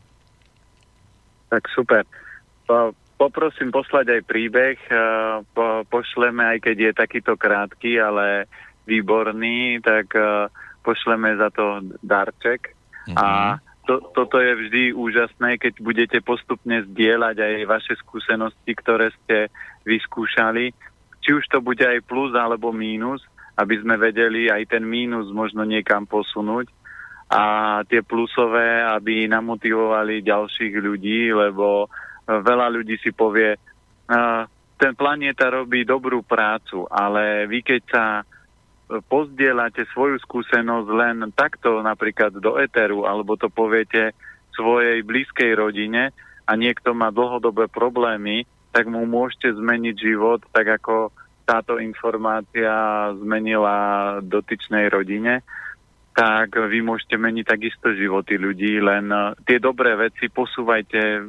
Tak super. Poprosím poslať aj príbeh. Pošleme, aj keď je takýto krátky, ale výborný, tak pošleme za to darček. Mhm. A toto je vždy úžasné, keď budete postupne zdieľať aj vaše skúsenosti, ktoré ste vyskúšali. Či už to bude aj plus alebo mínus, aby sme vedeli aj ten mínus možno niekam posunúť. A tie plusové, aby namotivovali ďalších ľudí, lebo veľa ľudí si povie, ten Planeta robí dobrú prácu, ale vy keď sa pozdieľate svoju skúsenosť len takto napríklad do eteru alebo to poviete svojej blízkej rodine a niekto má dlhodobé problémy, tak mu môžete zmeniť život, tak ako táto informácia zmenila dotyčnej rodine, tak vy môžete meniť takisto životy ľudí, len tie dobré veci posúvajte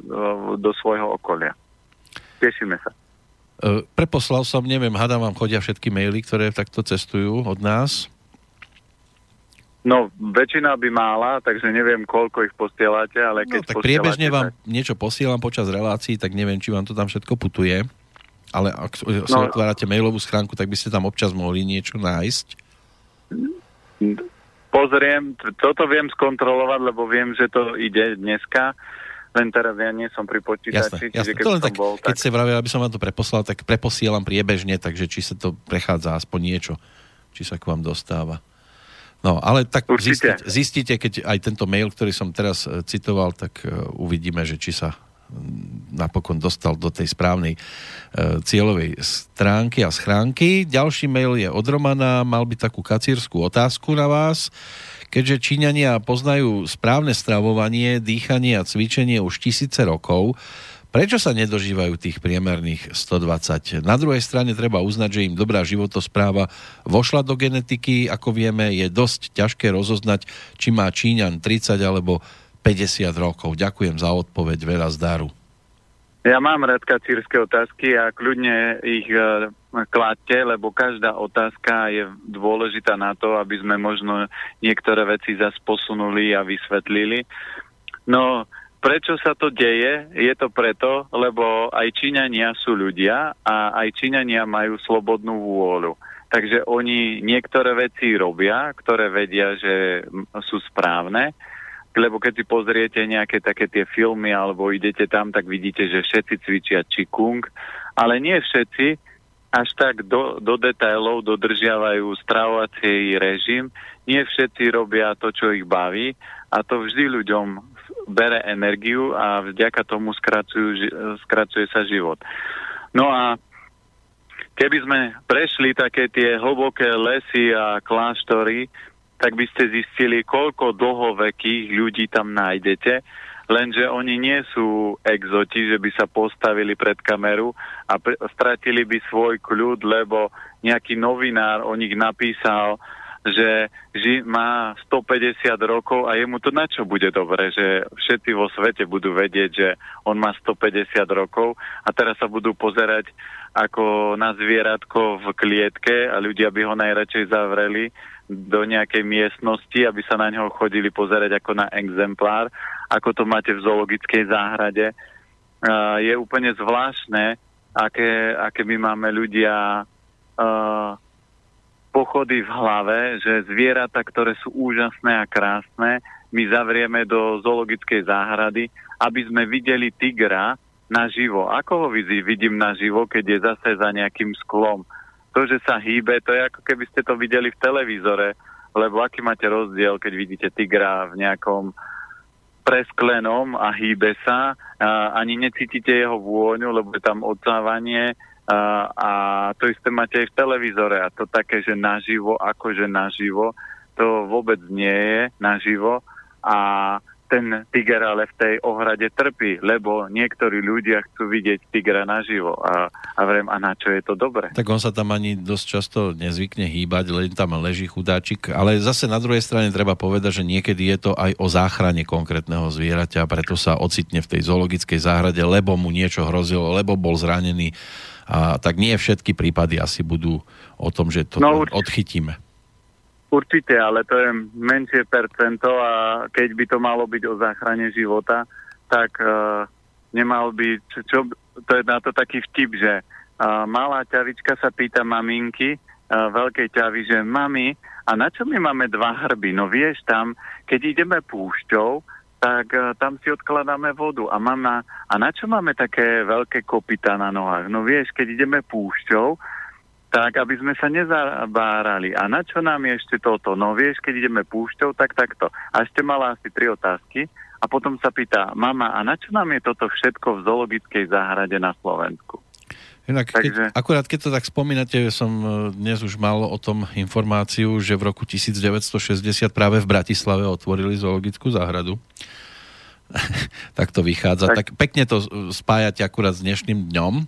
do svojho okolia. Tešíme sa. Preposlal som, neviem, hádam vám chodia všetky maily, ktoré takto cestujú od nás? No, väčšina by mála, takže neviem, koľko ich posielate, ale keď tak priebežne vám niečo posielam počas relácií, tak neviem, či vám to tam všetko putuje, ale ak sa otvárate mailovú schránku, tak by ste tam občas mohli niečo nájsť. Pozriem, toto viem skontrolovať, lebo viem, že to ide dneska. Len teraz ja nie som pri počítači. Jasné. Keď ste vraveli, aby som vám to preposlal, tak preposielam priebežne, takže či sa to prechádza aspoň niečo, či sa k vám dostáva. No, ale tak zistíte, keď aj tento mail, ktorý som teraz citoval, tak uvidíme, že či sa napokon dostal do tej správnej cieľovej stránky a schránky. Ďalší mail je od Romana, mal by takú kacírskú otázku na vás. Keďže Číňania poznajú správne stravovanie, dýchanie a cvičenie už tisíce rokov, prečo sa nedožívajú tých priemerných 120? Na druhej strane treba uznať, že im dobrá životospráva vošla do genetiky. Ako vieme, je dosť ťažké rozoznať, či má Číňan 30 alebo 50 rokov. Ďakujem za odpoveď, veľa zdaru. Ja mám rád kacírske otázky a kľudne ich kladte, lebo každá otázka je dôležitá na to, aby sme možno niektoré veci zase posunuli a vysvetlili. No... Prečo sa to deje? Je to preto, lebo aj Číňania sú ľudia a aj Číňania majú slobodnú vôľu. Takže oni niektoré veci robia, ktoré vedia, že sú správne, lebo keď si pozriete nejaké také tie filmy alebo idete tam, tak vidíte, že všetci cvičia qigong, ale nie všetci až tak do detailov dodržiavajú stravovací režim, nie všetci robia to, čo ich baví a to vždy ľuďom bere energiu a vďaka tomu skracuje sa život. No a keby sme prešli také tie hlboké lesy a kláštory, tak by ste zistili, koľko dlhovekých ľudí tam nájdete, lenže oni nie sú exoti, že by sa postavili pred kameru a stratili by svoj kľud, lebo nejaký novinár o nich napísal, že má 150 rokov a jemu to na čo bude dobre, že všetci vo svete budú vedieť, že on má 150 rokov a teraz sa budú pozerať ako na zvieratko v klietke a ľudia by ho najradšej zavreli do nejakej miestnosti, aby sa na ňoho chodili pozerať ako na exemplár, ako to máte v zoologickej záhrade. Je úplne zvláštne, aké my máme ľudia... pochody v hlave, že zvieratá, ktoré sú úžasné a krásne, my zavrieme do zoologickej záhrady, aby sme videli tigra naživo. Ako ho vidím naživo, keď je zase za nejakým sklom? To, že sa hýbe, to je ako keby ste to videli v televízore, lebo aký máte rozdiel, keď vidíte tigra v nejakom presklenom a hýbe sa, ani necítite jeho vôňu, lebo je tam odsávanie, a to isté máte aj v televízore a to také, že naživo, akože naživo, to vôbec nie je naživo a ten tiger ale v tej ohrade trpí, lebo niektorí ľudia chcú vidieť tigra naživo a vrem, a na čo je to dobré? Tak on sa tam ani dosť často nezvykne hýbať, len tam leží chudáčik, ale zase na druhej strane treba povedať, že niekedy je to aj o záchrane konkrétneho zvieraťa, preto sa ocitne v tej zoologickej záhrade, lebo mu niečo hrozilo, lebo bol zranený. A tak nie všetky prípady asi budú o tom, že to odchytíme. Určite, ale to je menšie percento a keď by to malo byť o záchrane života, tak nemal by... to je na to taký vtip, že malá ťavička sa pýta maminky veľkej ťavy, že mami, a na čo my máme dva hrby? No vieš tam, keď ideme púšťou, tak tam si odkladáme vodu. A mama, a na čo máme také veľké kopytá na nohách? No vieš, keď ideme púšťou, tak aby sme sa nezabárali. A na čo nám je ešte toto? No vieš, keď ideme púšťou, tak takto. A ešte mala asi 3 otázky a potom sa pýta, mama, a na čo nám je toto všetko v zoologickej záhrade na Slovensku? Inak, keď to tak spomínate, som dnes už mal o tom informáciu, že v roku 1960 práve v Bratislave otvorili zoologickú záhradu. Tak to vychádza. Tak pekne to spájate akurát s dnešným dňom.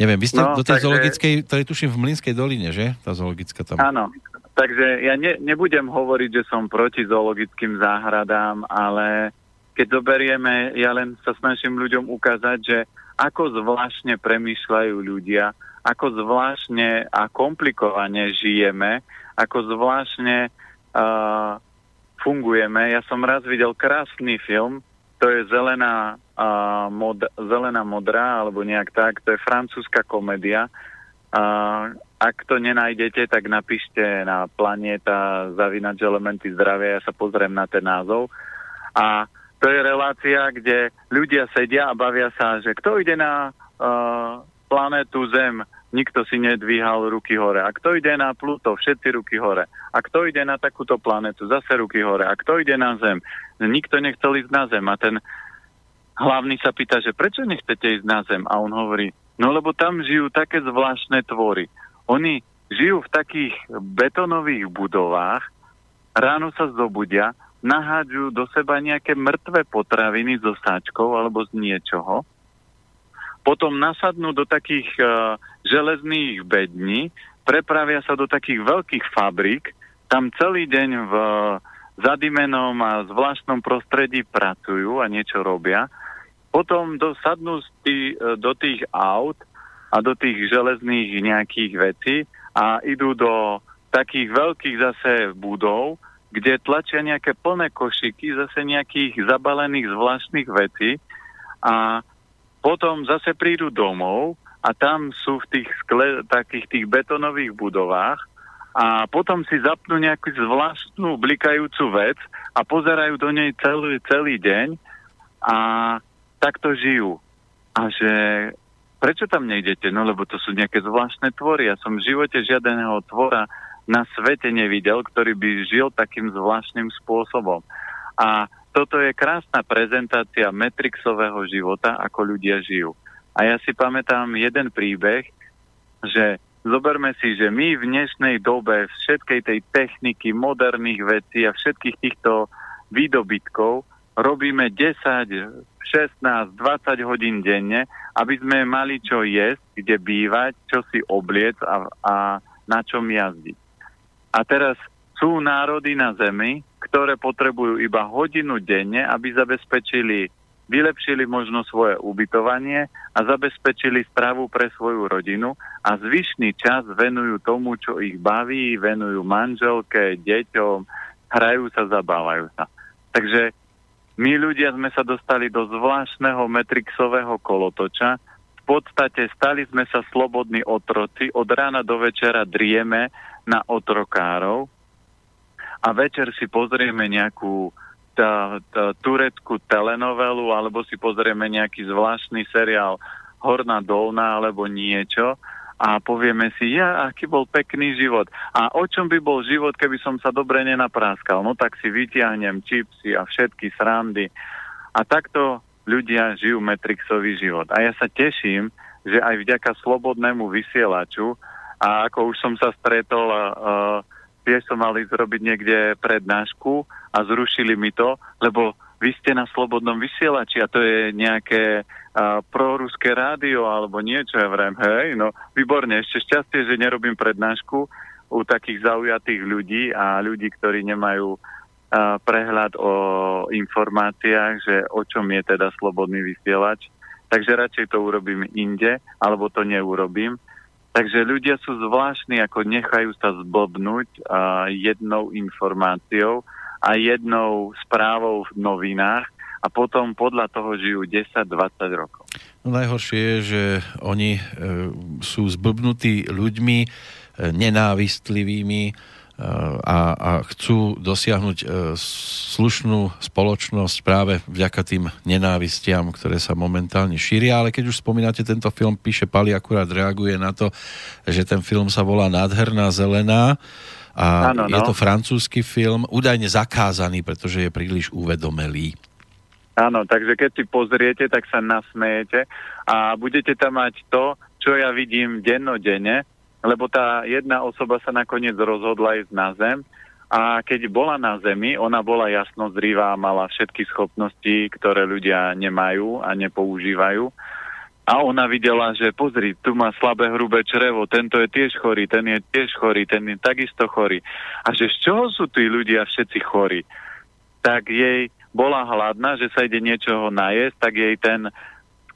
Neviem, vy ste do tej zoologickej, ktorý tuším v Mlinskej doline, že? Tá zoologická tam. Áno, takže ja nebudem hovoriť, že som proti zoologickým záhradám, ale keď zoberieme, ja len sa snažím ľuďom ukázať, že ako zvláštne premýšľajú ľudia, ako zvláštne a komplikovane žijeme, ako zvláštne fungujeme. Ja som raz videl krásny film, to je Zelená modrá, alebo nejak tak, to je francúzska komédia. Ak to nenájdete, tak napíšte na planeta@elementyzdravia, ja sa pozriem na ten názov. A to je relácia, kde ľudia sedia a bavia sa, že kto ide na planetu Zem, nikto si nedvíhal ruky hore. A kto ide na Pluto, všetci ruky hore. A kto ide na takúto planetu, zase ruky hore. A kto ide na Zem, nikto nechcel ísť na Zem. A ten hlavný sa pýta, že prečo nechcete ísť na zem? A on hovorí, no lebo tam žijú také zvláštne tvory. Oni žijú v takých betónových budovách, ráno sa zobudia, nahádzajú do seba nejaké mŕtve potraviny zo sáčkov alebo z niečoho, potom nasadnú do takých železných bední, prepravia sa do takých veľkých fabrík, tam celý deň v zadimenom a zvláštnom prostredí pracujú a niečo robia. Potom dosadnú do tých aut a do tých železných nejakých vecí a idú do takých veľkých zase budov, kde tlačia nejaké plné košíky, zase nejakých zabalených zvláštnych vecí a potom zase prídu domov a tam sú v tých takých tých betonových budovách a potom si zapnú nejakú zvláštnu blikajúcu vec a pozerajú do nej celý deň a takto žijú. A že prečo tam nejdete? No lebo to sú nejaké zvláštne tvory. Ja som v živote žiadneho tvora na svete nevidel, ktorý by žil takým zvláštnym spôsobom. A toto je krásna prezentácia matrixového života, ako ľudia žijú. A ja si pamätám jeden príbeh, že zoberme si, že my v dnešnej dobe všetkej tej techniky, moderných vecí a všetkých týchto výdobytkov robíme 10, 16, 20 hodín denne, aby sme mali čo jesť, kde bývať, čo si obliec a na čom jazdiť. A teraz sú národy na Zemi, ktoré potrebujú iba hodinu denne, aby vylepšili možno svoje ubytovanie a zabezpečili stravu pre svoju rodinu a zvyšný čas venujú tomu, čo ich baví, venujú manželke, deťom, hrajú sa, zabávajú sa. Takže my ľudia sme sa dostali do zvláštneho matrixového kolotoča. V podstate stali sme sa slobodní otroci, od rána do večera drieme na otrokárov a večer si pozrieme nejakú tureckú telenovelu alebo si pozrieme nejaký zvláštny seriál Horná dolná alebo niečo a povieme si, aký bol pekný život a o čom by bol život, keby som sa dobre nenapráskal, no tak si vytiahnem čipsy a všetky srandy a takto ľudia žijú matrixový život. A ja sa teším, že aj vďaka slobodnému vysielaču, a ako už som sa stretol, tiež som mali zrobiť niekde prednášku a zrušili mi to, lebo vy ste na slobodnom vysielači a to je nejaké proruské rádio alebo niečo, ja vrem, hej, no výborne, ešte šťastie, že nerobím prednášku u takých zaujatých ľudí a ľudí, ktorí nemajú prehľad o informáciách, že o čom je teda slobodný vysielač. Takže radšej to urobím inde, alebo to neurobím. Takže ľudia sú zvláštni, ako nechajú sa zblbnúť jednou informáciou a jednou správou v novinách a potom podľa toho žijú 10-20 rokov. No najhoršie je, že oni sú zblbnutí ľuďmi, nenávistlivými, a chcú dosiahnuť slušnú spoločnosť práve vďaka tým nenávistiam, ktoré sa momentálne šíria. Ale keď už spomínate tento film, píše Pali, akurát reaguje na to, že ten film sa volá Nádherná zelená a ano, no. Je to francúzsky film, údajne zakázaný, pretože je príliš uvedomelý. Áno, takže keď si pozriete, tak sa nasmejete a budete tam mať to, čo ja vidím dennodenne, lebo tá jedna osoba sa nakoniec rozhodla ísť na zem a keď bola na zemi, ona bola jasnozrivá, mala všetky schopnosti, ktoré ľudia nemajú a nepoužívajú a ona videla, že pozri, tu má slabé hrubé črevo, tento je tiež chorý, ten je tiež chorý, ten je takisto chorý a že z čoho sú tí ľudia všetci chorí, tak jej bola hladná, že sa ide niečoho najesť, tak jej ten,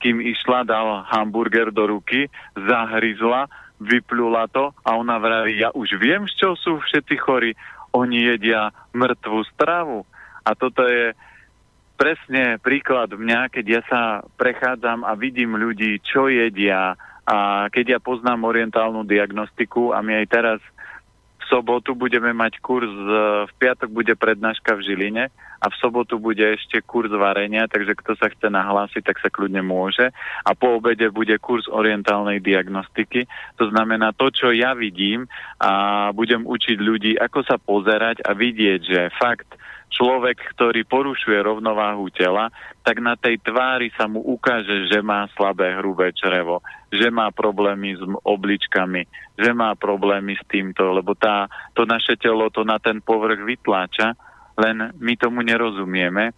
kým išla, dal hamburger do ruky, zahryzla, vyplula to a ona vraví, ja už viem, z čoho sú všetci chorí. Oni jedia mŕtvú stravu. A toto je presne príklad mňa, keď ja sa prechádzam a vidím ľudí, čo jedia. A keď ja poznám orientálnu diagnostiku a my aj teraz v sobotu budeme mať kurz, v piatok bude prednáška v Žiline a v sobotu bude ešte kurz varenia, takže kto sa chce nahlásiť, tak sa kľudne môže. A po obede bude kurz orientálnej diagnostiky. To znamená to, čo ja vidím a budem učiť ľudí, ako sa pozerať a vidieť, že fakt človek, ktorý porušuje rovnováhu tela, tak na tej tvári sa mu ukáže, že má slabé hrubé črevo, že má problémy s obličkami, že má problémy s týmto, lebo to naše telo to na ten povrch vytláča, len my tomu nerozumieme.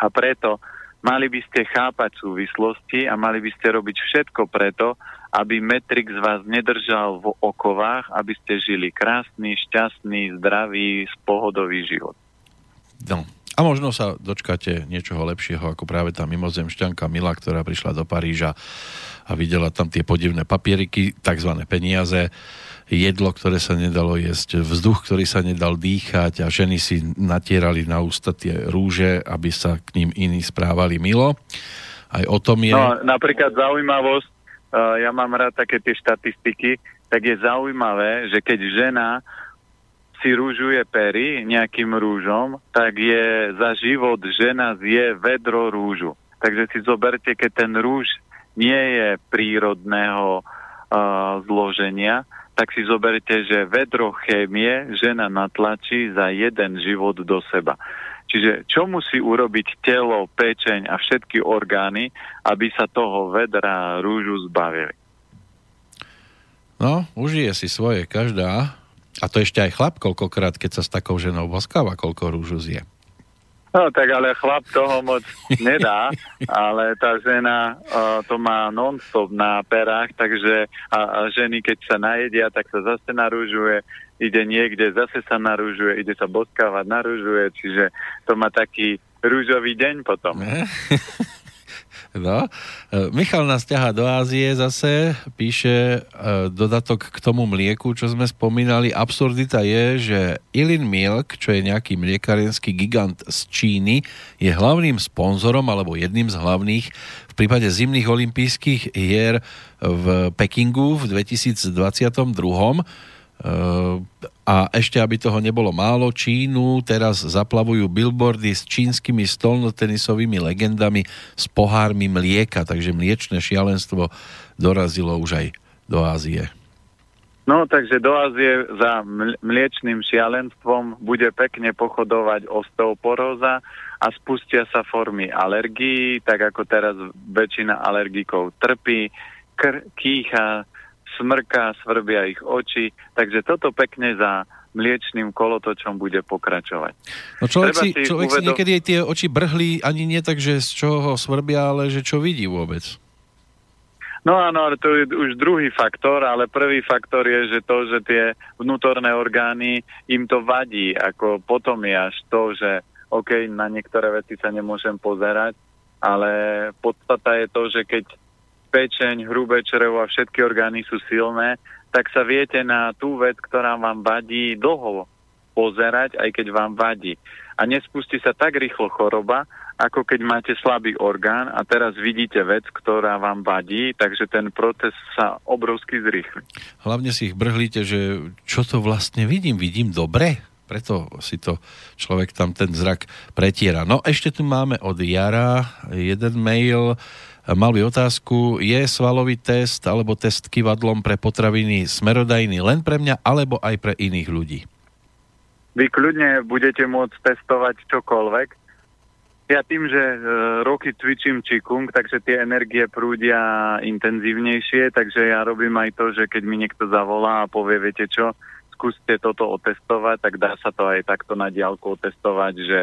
A preto mali by ste chápať súvislosti a mali by ste robiť všetko preto, aby Matrix vás nedržal v okovách, aby ste žili krásny, šťastný, zdravý, pohodový život. No. A možno sa dočkáte niečoho lepšieho, ako práve tá mimozemšťanka Mila, ktorá prišla do Paríža a videla tam tie podivné papieriky, takzvané peniaze, jedlo, ktoré sa nedalo jesť, vzduch, ktorý sa nedal dýchať, a ženy si natierali na ústa tie rúže, aby sa k ním iní správali milo. Aj o tom je... No, napríklad zaujímavosť, ja mám rád také tie štatistiky, tak je zaujímavé, že keď žena si rúžuje pery nejakým rúžom, tak je za život žena zje vedro rúžu. Takže si zoberte, keď ten rúž nie je prírodného zloženia, tak si zoberte, že vedro chémie žena natlačí za jeden život do seba. Čiže čo musí urobiť telo, pečeň a všetky orgány, aby sa toho vedra rúžu zbavili? No, užije si svoje každá. A to ešte aj chlap, koľkokrát, keď sa s takou ženou boskáva, koľko rúžu zje. No tak ale chlap toho moc nedá, ale tá žena to má non-stop na perách, takže a ženy, keď sa najedia, tak sa zase narúžuje, ide niekde, zase sa narúžuje, ide sa boskávať, narúžuje, čiže to má taký rúžový deň potom. No. Michal nás ťahá do Ázie zase, píše dodatok k tomu mlieku, čo sme spomínali. Absurdita je, že Yilin Milk, čo je nejaký mliekarenský gigant z Číny, je hlavným sponzorom, alebo jedným z hlavných v prípade zimných olympijských hier v Pekingu v 2022. A ešte, aby toho nebolo málo, Čínu teraz zaplavujú billboardy s čínskymi stolnotenisovými legendami s pohármi mlieka, takže mliečne šialenstvo dorazilo už aj do Ázie. No, takže do Ázie za mliečným šialenstvom bude pekne pochodovať osteoporóza a spustia sa formy alergií, tak ako teraz väčšina alergikov trpí, kýcha, smrka, svrbia ich oči, takže toto pekne za mliečným kolotočom bude pokračovať. No človek si niekedy tie oči brhli, ani nie tak, že z čoho svrbia, ale že čo vidí vôbec. No áno, ale to je už druhý faktor, ale prvý faktor je, že to, že tie vnútorné orgány im to vadí, ako potom je až to, že okej, na niektoré veci sa nemôžem pozerať, ale podstata je to, že keď pečeň, hrubé črevo a všetky orgány sú silné, tak sa viete na tú vec, ktorá vám vadí, dlho pozerať, aj keď vám vadí. A nespustí sa tak rýchlo choroba, ako keď máte slabý orgán a teraz vidíte vec, ktorá vám vadí, takže ten proces sa obrovsky zrýchli. Hlavne si ich brhlíte, že čo to vlastne vidím? Vidím dobre? Preto si to človek tam ten zrak pretiera. No ešte tu máme od Jara jeden mail. Mal by otázku, je svalový test alebo test kyvadlom pre potraviny smerodajný len pre mňa alebo aj pre iných ľudí? Vy kľudne budete môcť testovať čokoľvek. Ja tým, že roky cvičím čikung, takže tie energie prúdia intenzívnejšie, takže ja robím aj to, že keď mi niekto zavolá a povie, viete čo, skúste toto otestovať, tak dá sa to aj takto na diaľku otestovať, že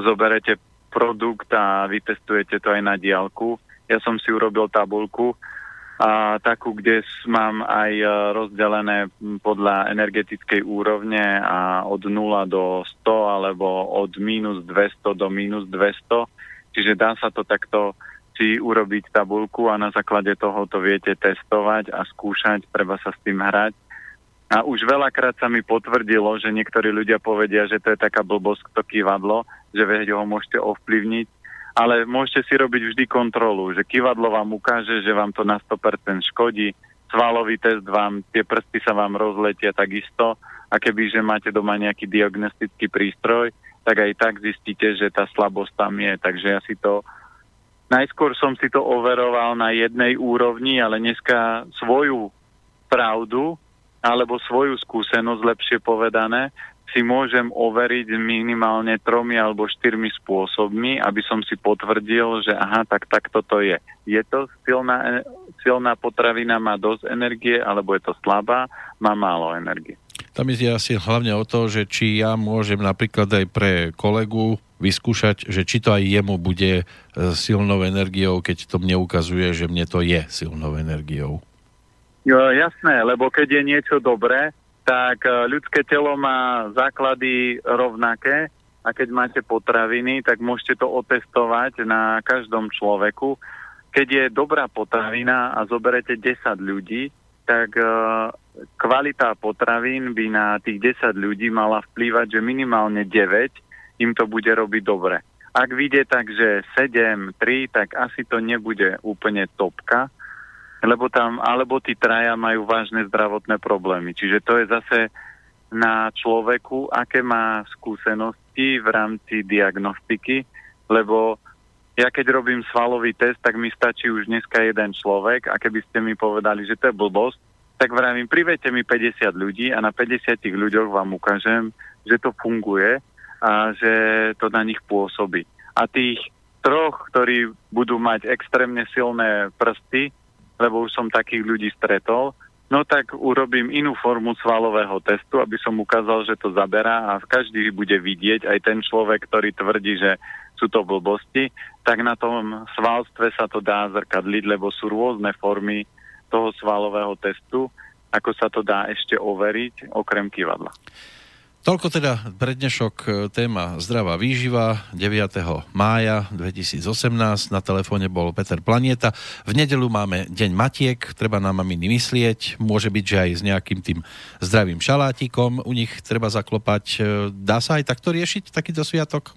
zoberete produkt a vytestujete to aj na diaľku. Ja som si urobil tabuľku, takú, kde mám aj rozdelené podľa energetickej úrovne a od 0 do 100 alebo od minus 200 do minus 200. Čiže dá sa to takto si urobiť tabuľku a na základe toho to viete testovať a skúšať, treba sa s tým hrať. A už veľakrát sa mi potvrdilo, že niektorí ľudia povedia, že to je taká blbosť, to kývadlo, že veď ho môžete ovplyvniť, ale môžete si robiť vždy kontrolu, že kývadlo vám ukáže, že vám to na 100% škodí, svalový test vám, tie prsty sa vám rozletia takisto a kebyže máte doma nejaký diagnostický prístroj, tak aj tak zistíte, že tá slabosť tam je, takže ja si to... Najskôr som si to overoval na jednej úrovni, ale dneska svoju pravdu alebo svoju skúsenosť, lepšie povedané, si môžem overiť minimálne 3 alebo 4 spôsobmi, aby som si potvrdil, že aha, tak toto je. Je to silná potravina, má dosť energie, alebo je to slabá, má málo energie. Tam ide asi hlavne o to, že či ja môžem napríklad aj pre kolegu vyskúšať, že či to aj jemu bude silnou energiou, keď to mne ukazuje, že mne to je silnou energiou. Jasné, lebo keď je niečo dobré, tak ľudské telo má základy rovnaké a keď máte potraviny, tak môžete to otestovať na každom človeku. Keď je dobrá potravina a zoberete 10 ľudí, tak kvalita potravín by na tých 10 ľudí mala vplývať, že minimálne 9 im to bude robiť dobre. Ak vyjde tak, že 7, 3, tak asi to nebude úplne topka, lebo tam, alebo tí traja majú vážne zdravotné problémy. Čiže to je zase na človeku, aké má skúsenosti v rámci diagnostiky, lebo ja keď robím svalový test, tak mi stačí už dneska jeden človek a keby ste mi povedali, že to je blbosť, tak vravím, priveďte mi 50 ľudí a na 50 ľuďoch vám ukážem, že to funguje a že to na nich pôsobí. A tých 3, ktorí budú mať extrémne silné prsty, lebo už som takých ľudí stretol, no tak urobím inú formu svalového testu, aby som ukázal, že to zaberá a každý bude vidieť, aj ten človek, ktorý tvrdí, že sú to blbosti, tak na tom svalstve sa to dá zrkadliť, lebo sú rôzne formy toho svalového testu, ako sa to dá ešte overiť, okrem kývadla. Toľko teda pre dnešok téma zdravá výživa 9. mája 2018. Na telefóne bol Peter Planeta. V nedeľu máme Deň matiek, treba nám maminy myslieť. Môže byť, že aj s nejakým tým zdravým šalátikom u nich treba zaklopať. Dá sa aj takto riešiť takýto sviatok?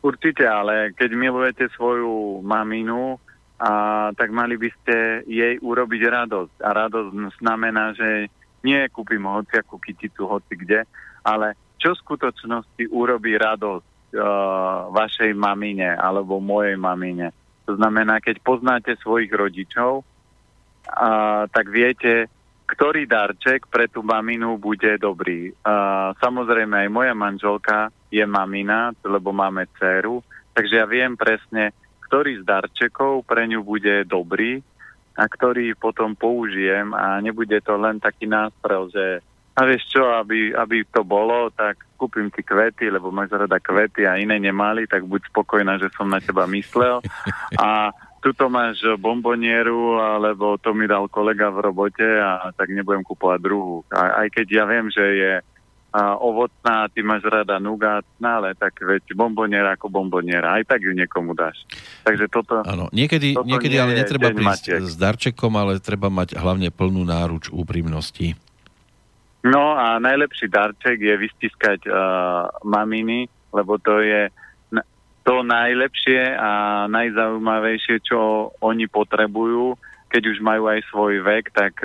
Určite, ale keď milujete svoju maminu, tak mali by ste jej urobiť radosť. A radosť znamená, že nie kúpim hociakú kyticu hoci kde, ale čo v skutočnosti urobí radosť vašej mamine alebo mojej mamine. To znamená, keď poznáte svojich rodičov, tak viete, ktorý darček pre tú maminu bude dobrý. Samozrejme, aj moja manželka je mamina, lebo máme dcéru, takže ja viem presne, ktorý z darčekov pre ňu bude dobrý a ktorý potom použijem a nebude to len taký nástrel, že a vieš čo, aby to bolo, tak kúpim ti kvety, lebo máš rada kvety a iné nemali, tak buď spokojná, že som na teba myslel a tuto máš bombonieru, lebo to mi dal kolega v robote a tak nebudem kúpovať druhú. Aj keď ja viem, že je ovocná, ty máš rada nugátna, ale tak veď bomboniera ako bomboniera, aj tak ju niekomu dáš. Takže toto... Áno, niekedy ale netreba prísť s darčekom, ale treba mať hlavne plnú náruč úprimnosti. No a najlepší darček je vystiskať maminy, lebo to je to najlepšie a najzaujímavejšie, čo oni potrebujú, keď už majú aj svoj vek, tak...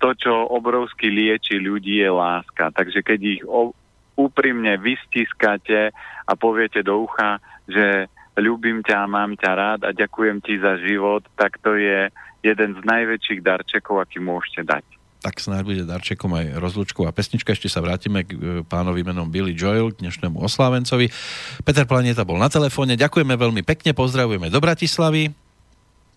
To, čo obrovsky lieči ľudí, je láska. Takže keď ich úprimne vystiskate a poviete do ucha, že ľúbim ťa, mám ťa rád a ďakujem ti za život, tak to je jeden z najväčších darčekov, aký môžete dať. Tak snáď bude darčekom aj rozlúčkou a pesnička. Ešte sa vrátime k pánovi menom Billy Joel, k dnešnému oslávencovi. Peter Planeta bol na telefóne. Ďakujeme veľmi pekne, pozdravujeme do Bratislavy.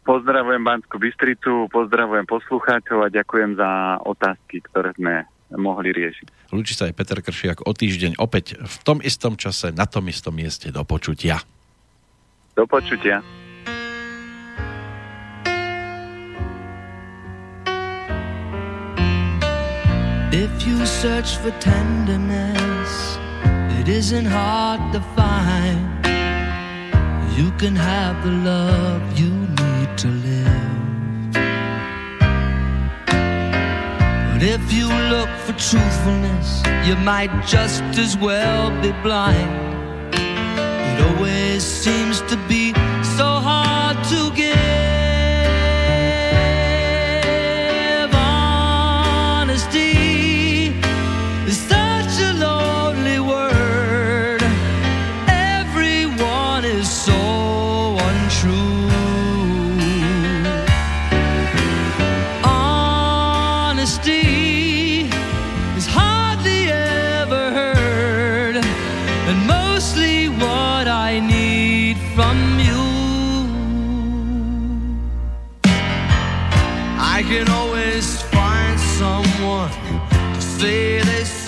Pozdravujem Banskú Bystricu, pozdravujem poslucháčov a ďakujem za otázky, ktoré sme mohli riešiť. Lúči sa aj Peter Kršiak o týždeň opäť v tom istom čase, na tom istom mieste. Do počutia. Do počutia. If you search for tenderness, it isn't hard to find. You can have the love you need to live. But if you look for truthfulness, you might just as well be blind. It always seems to be so hard to give. Honesty is such a lonely word. Everyone is so honesty is hardly ever I need from you. I can always find someone to say they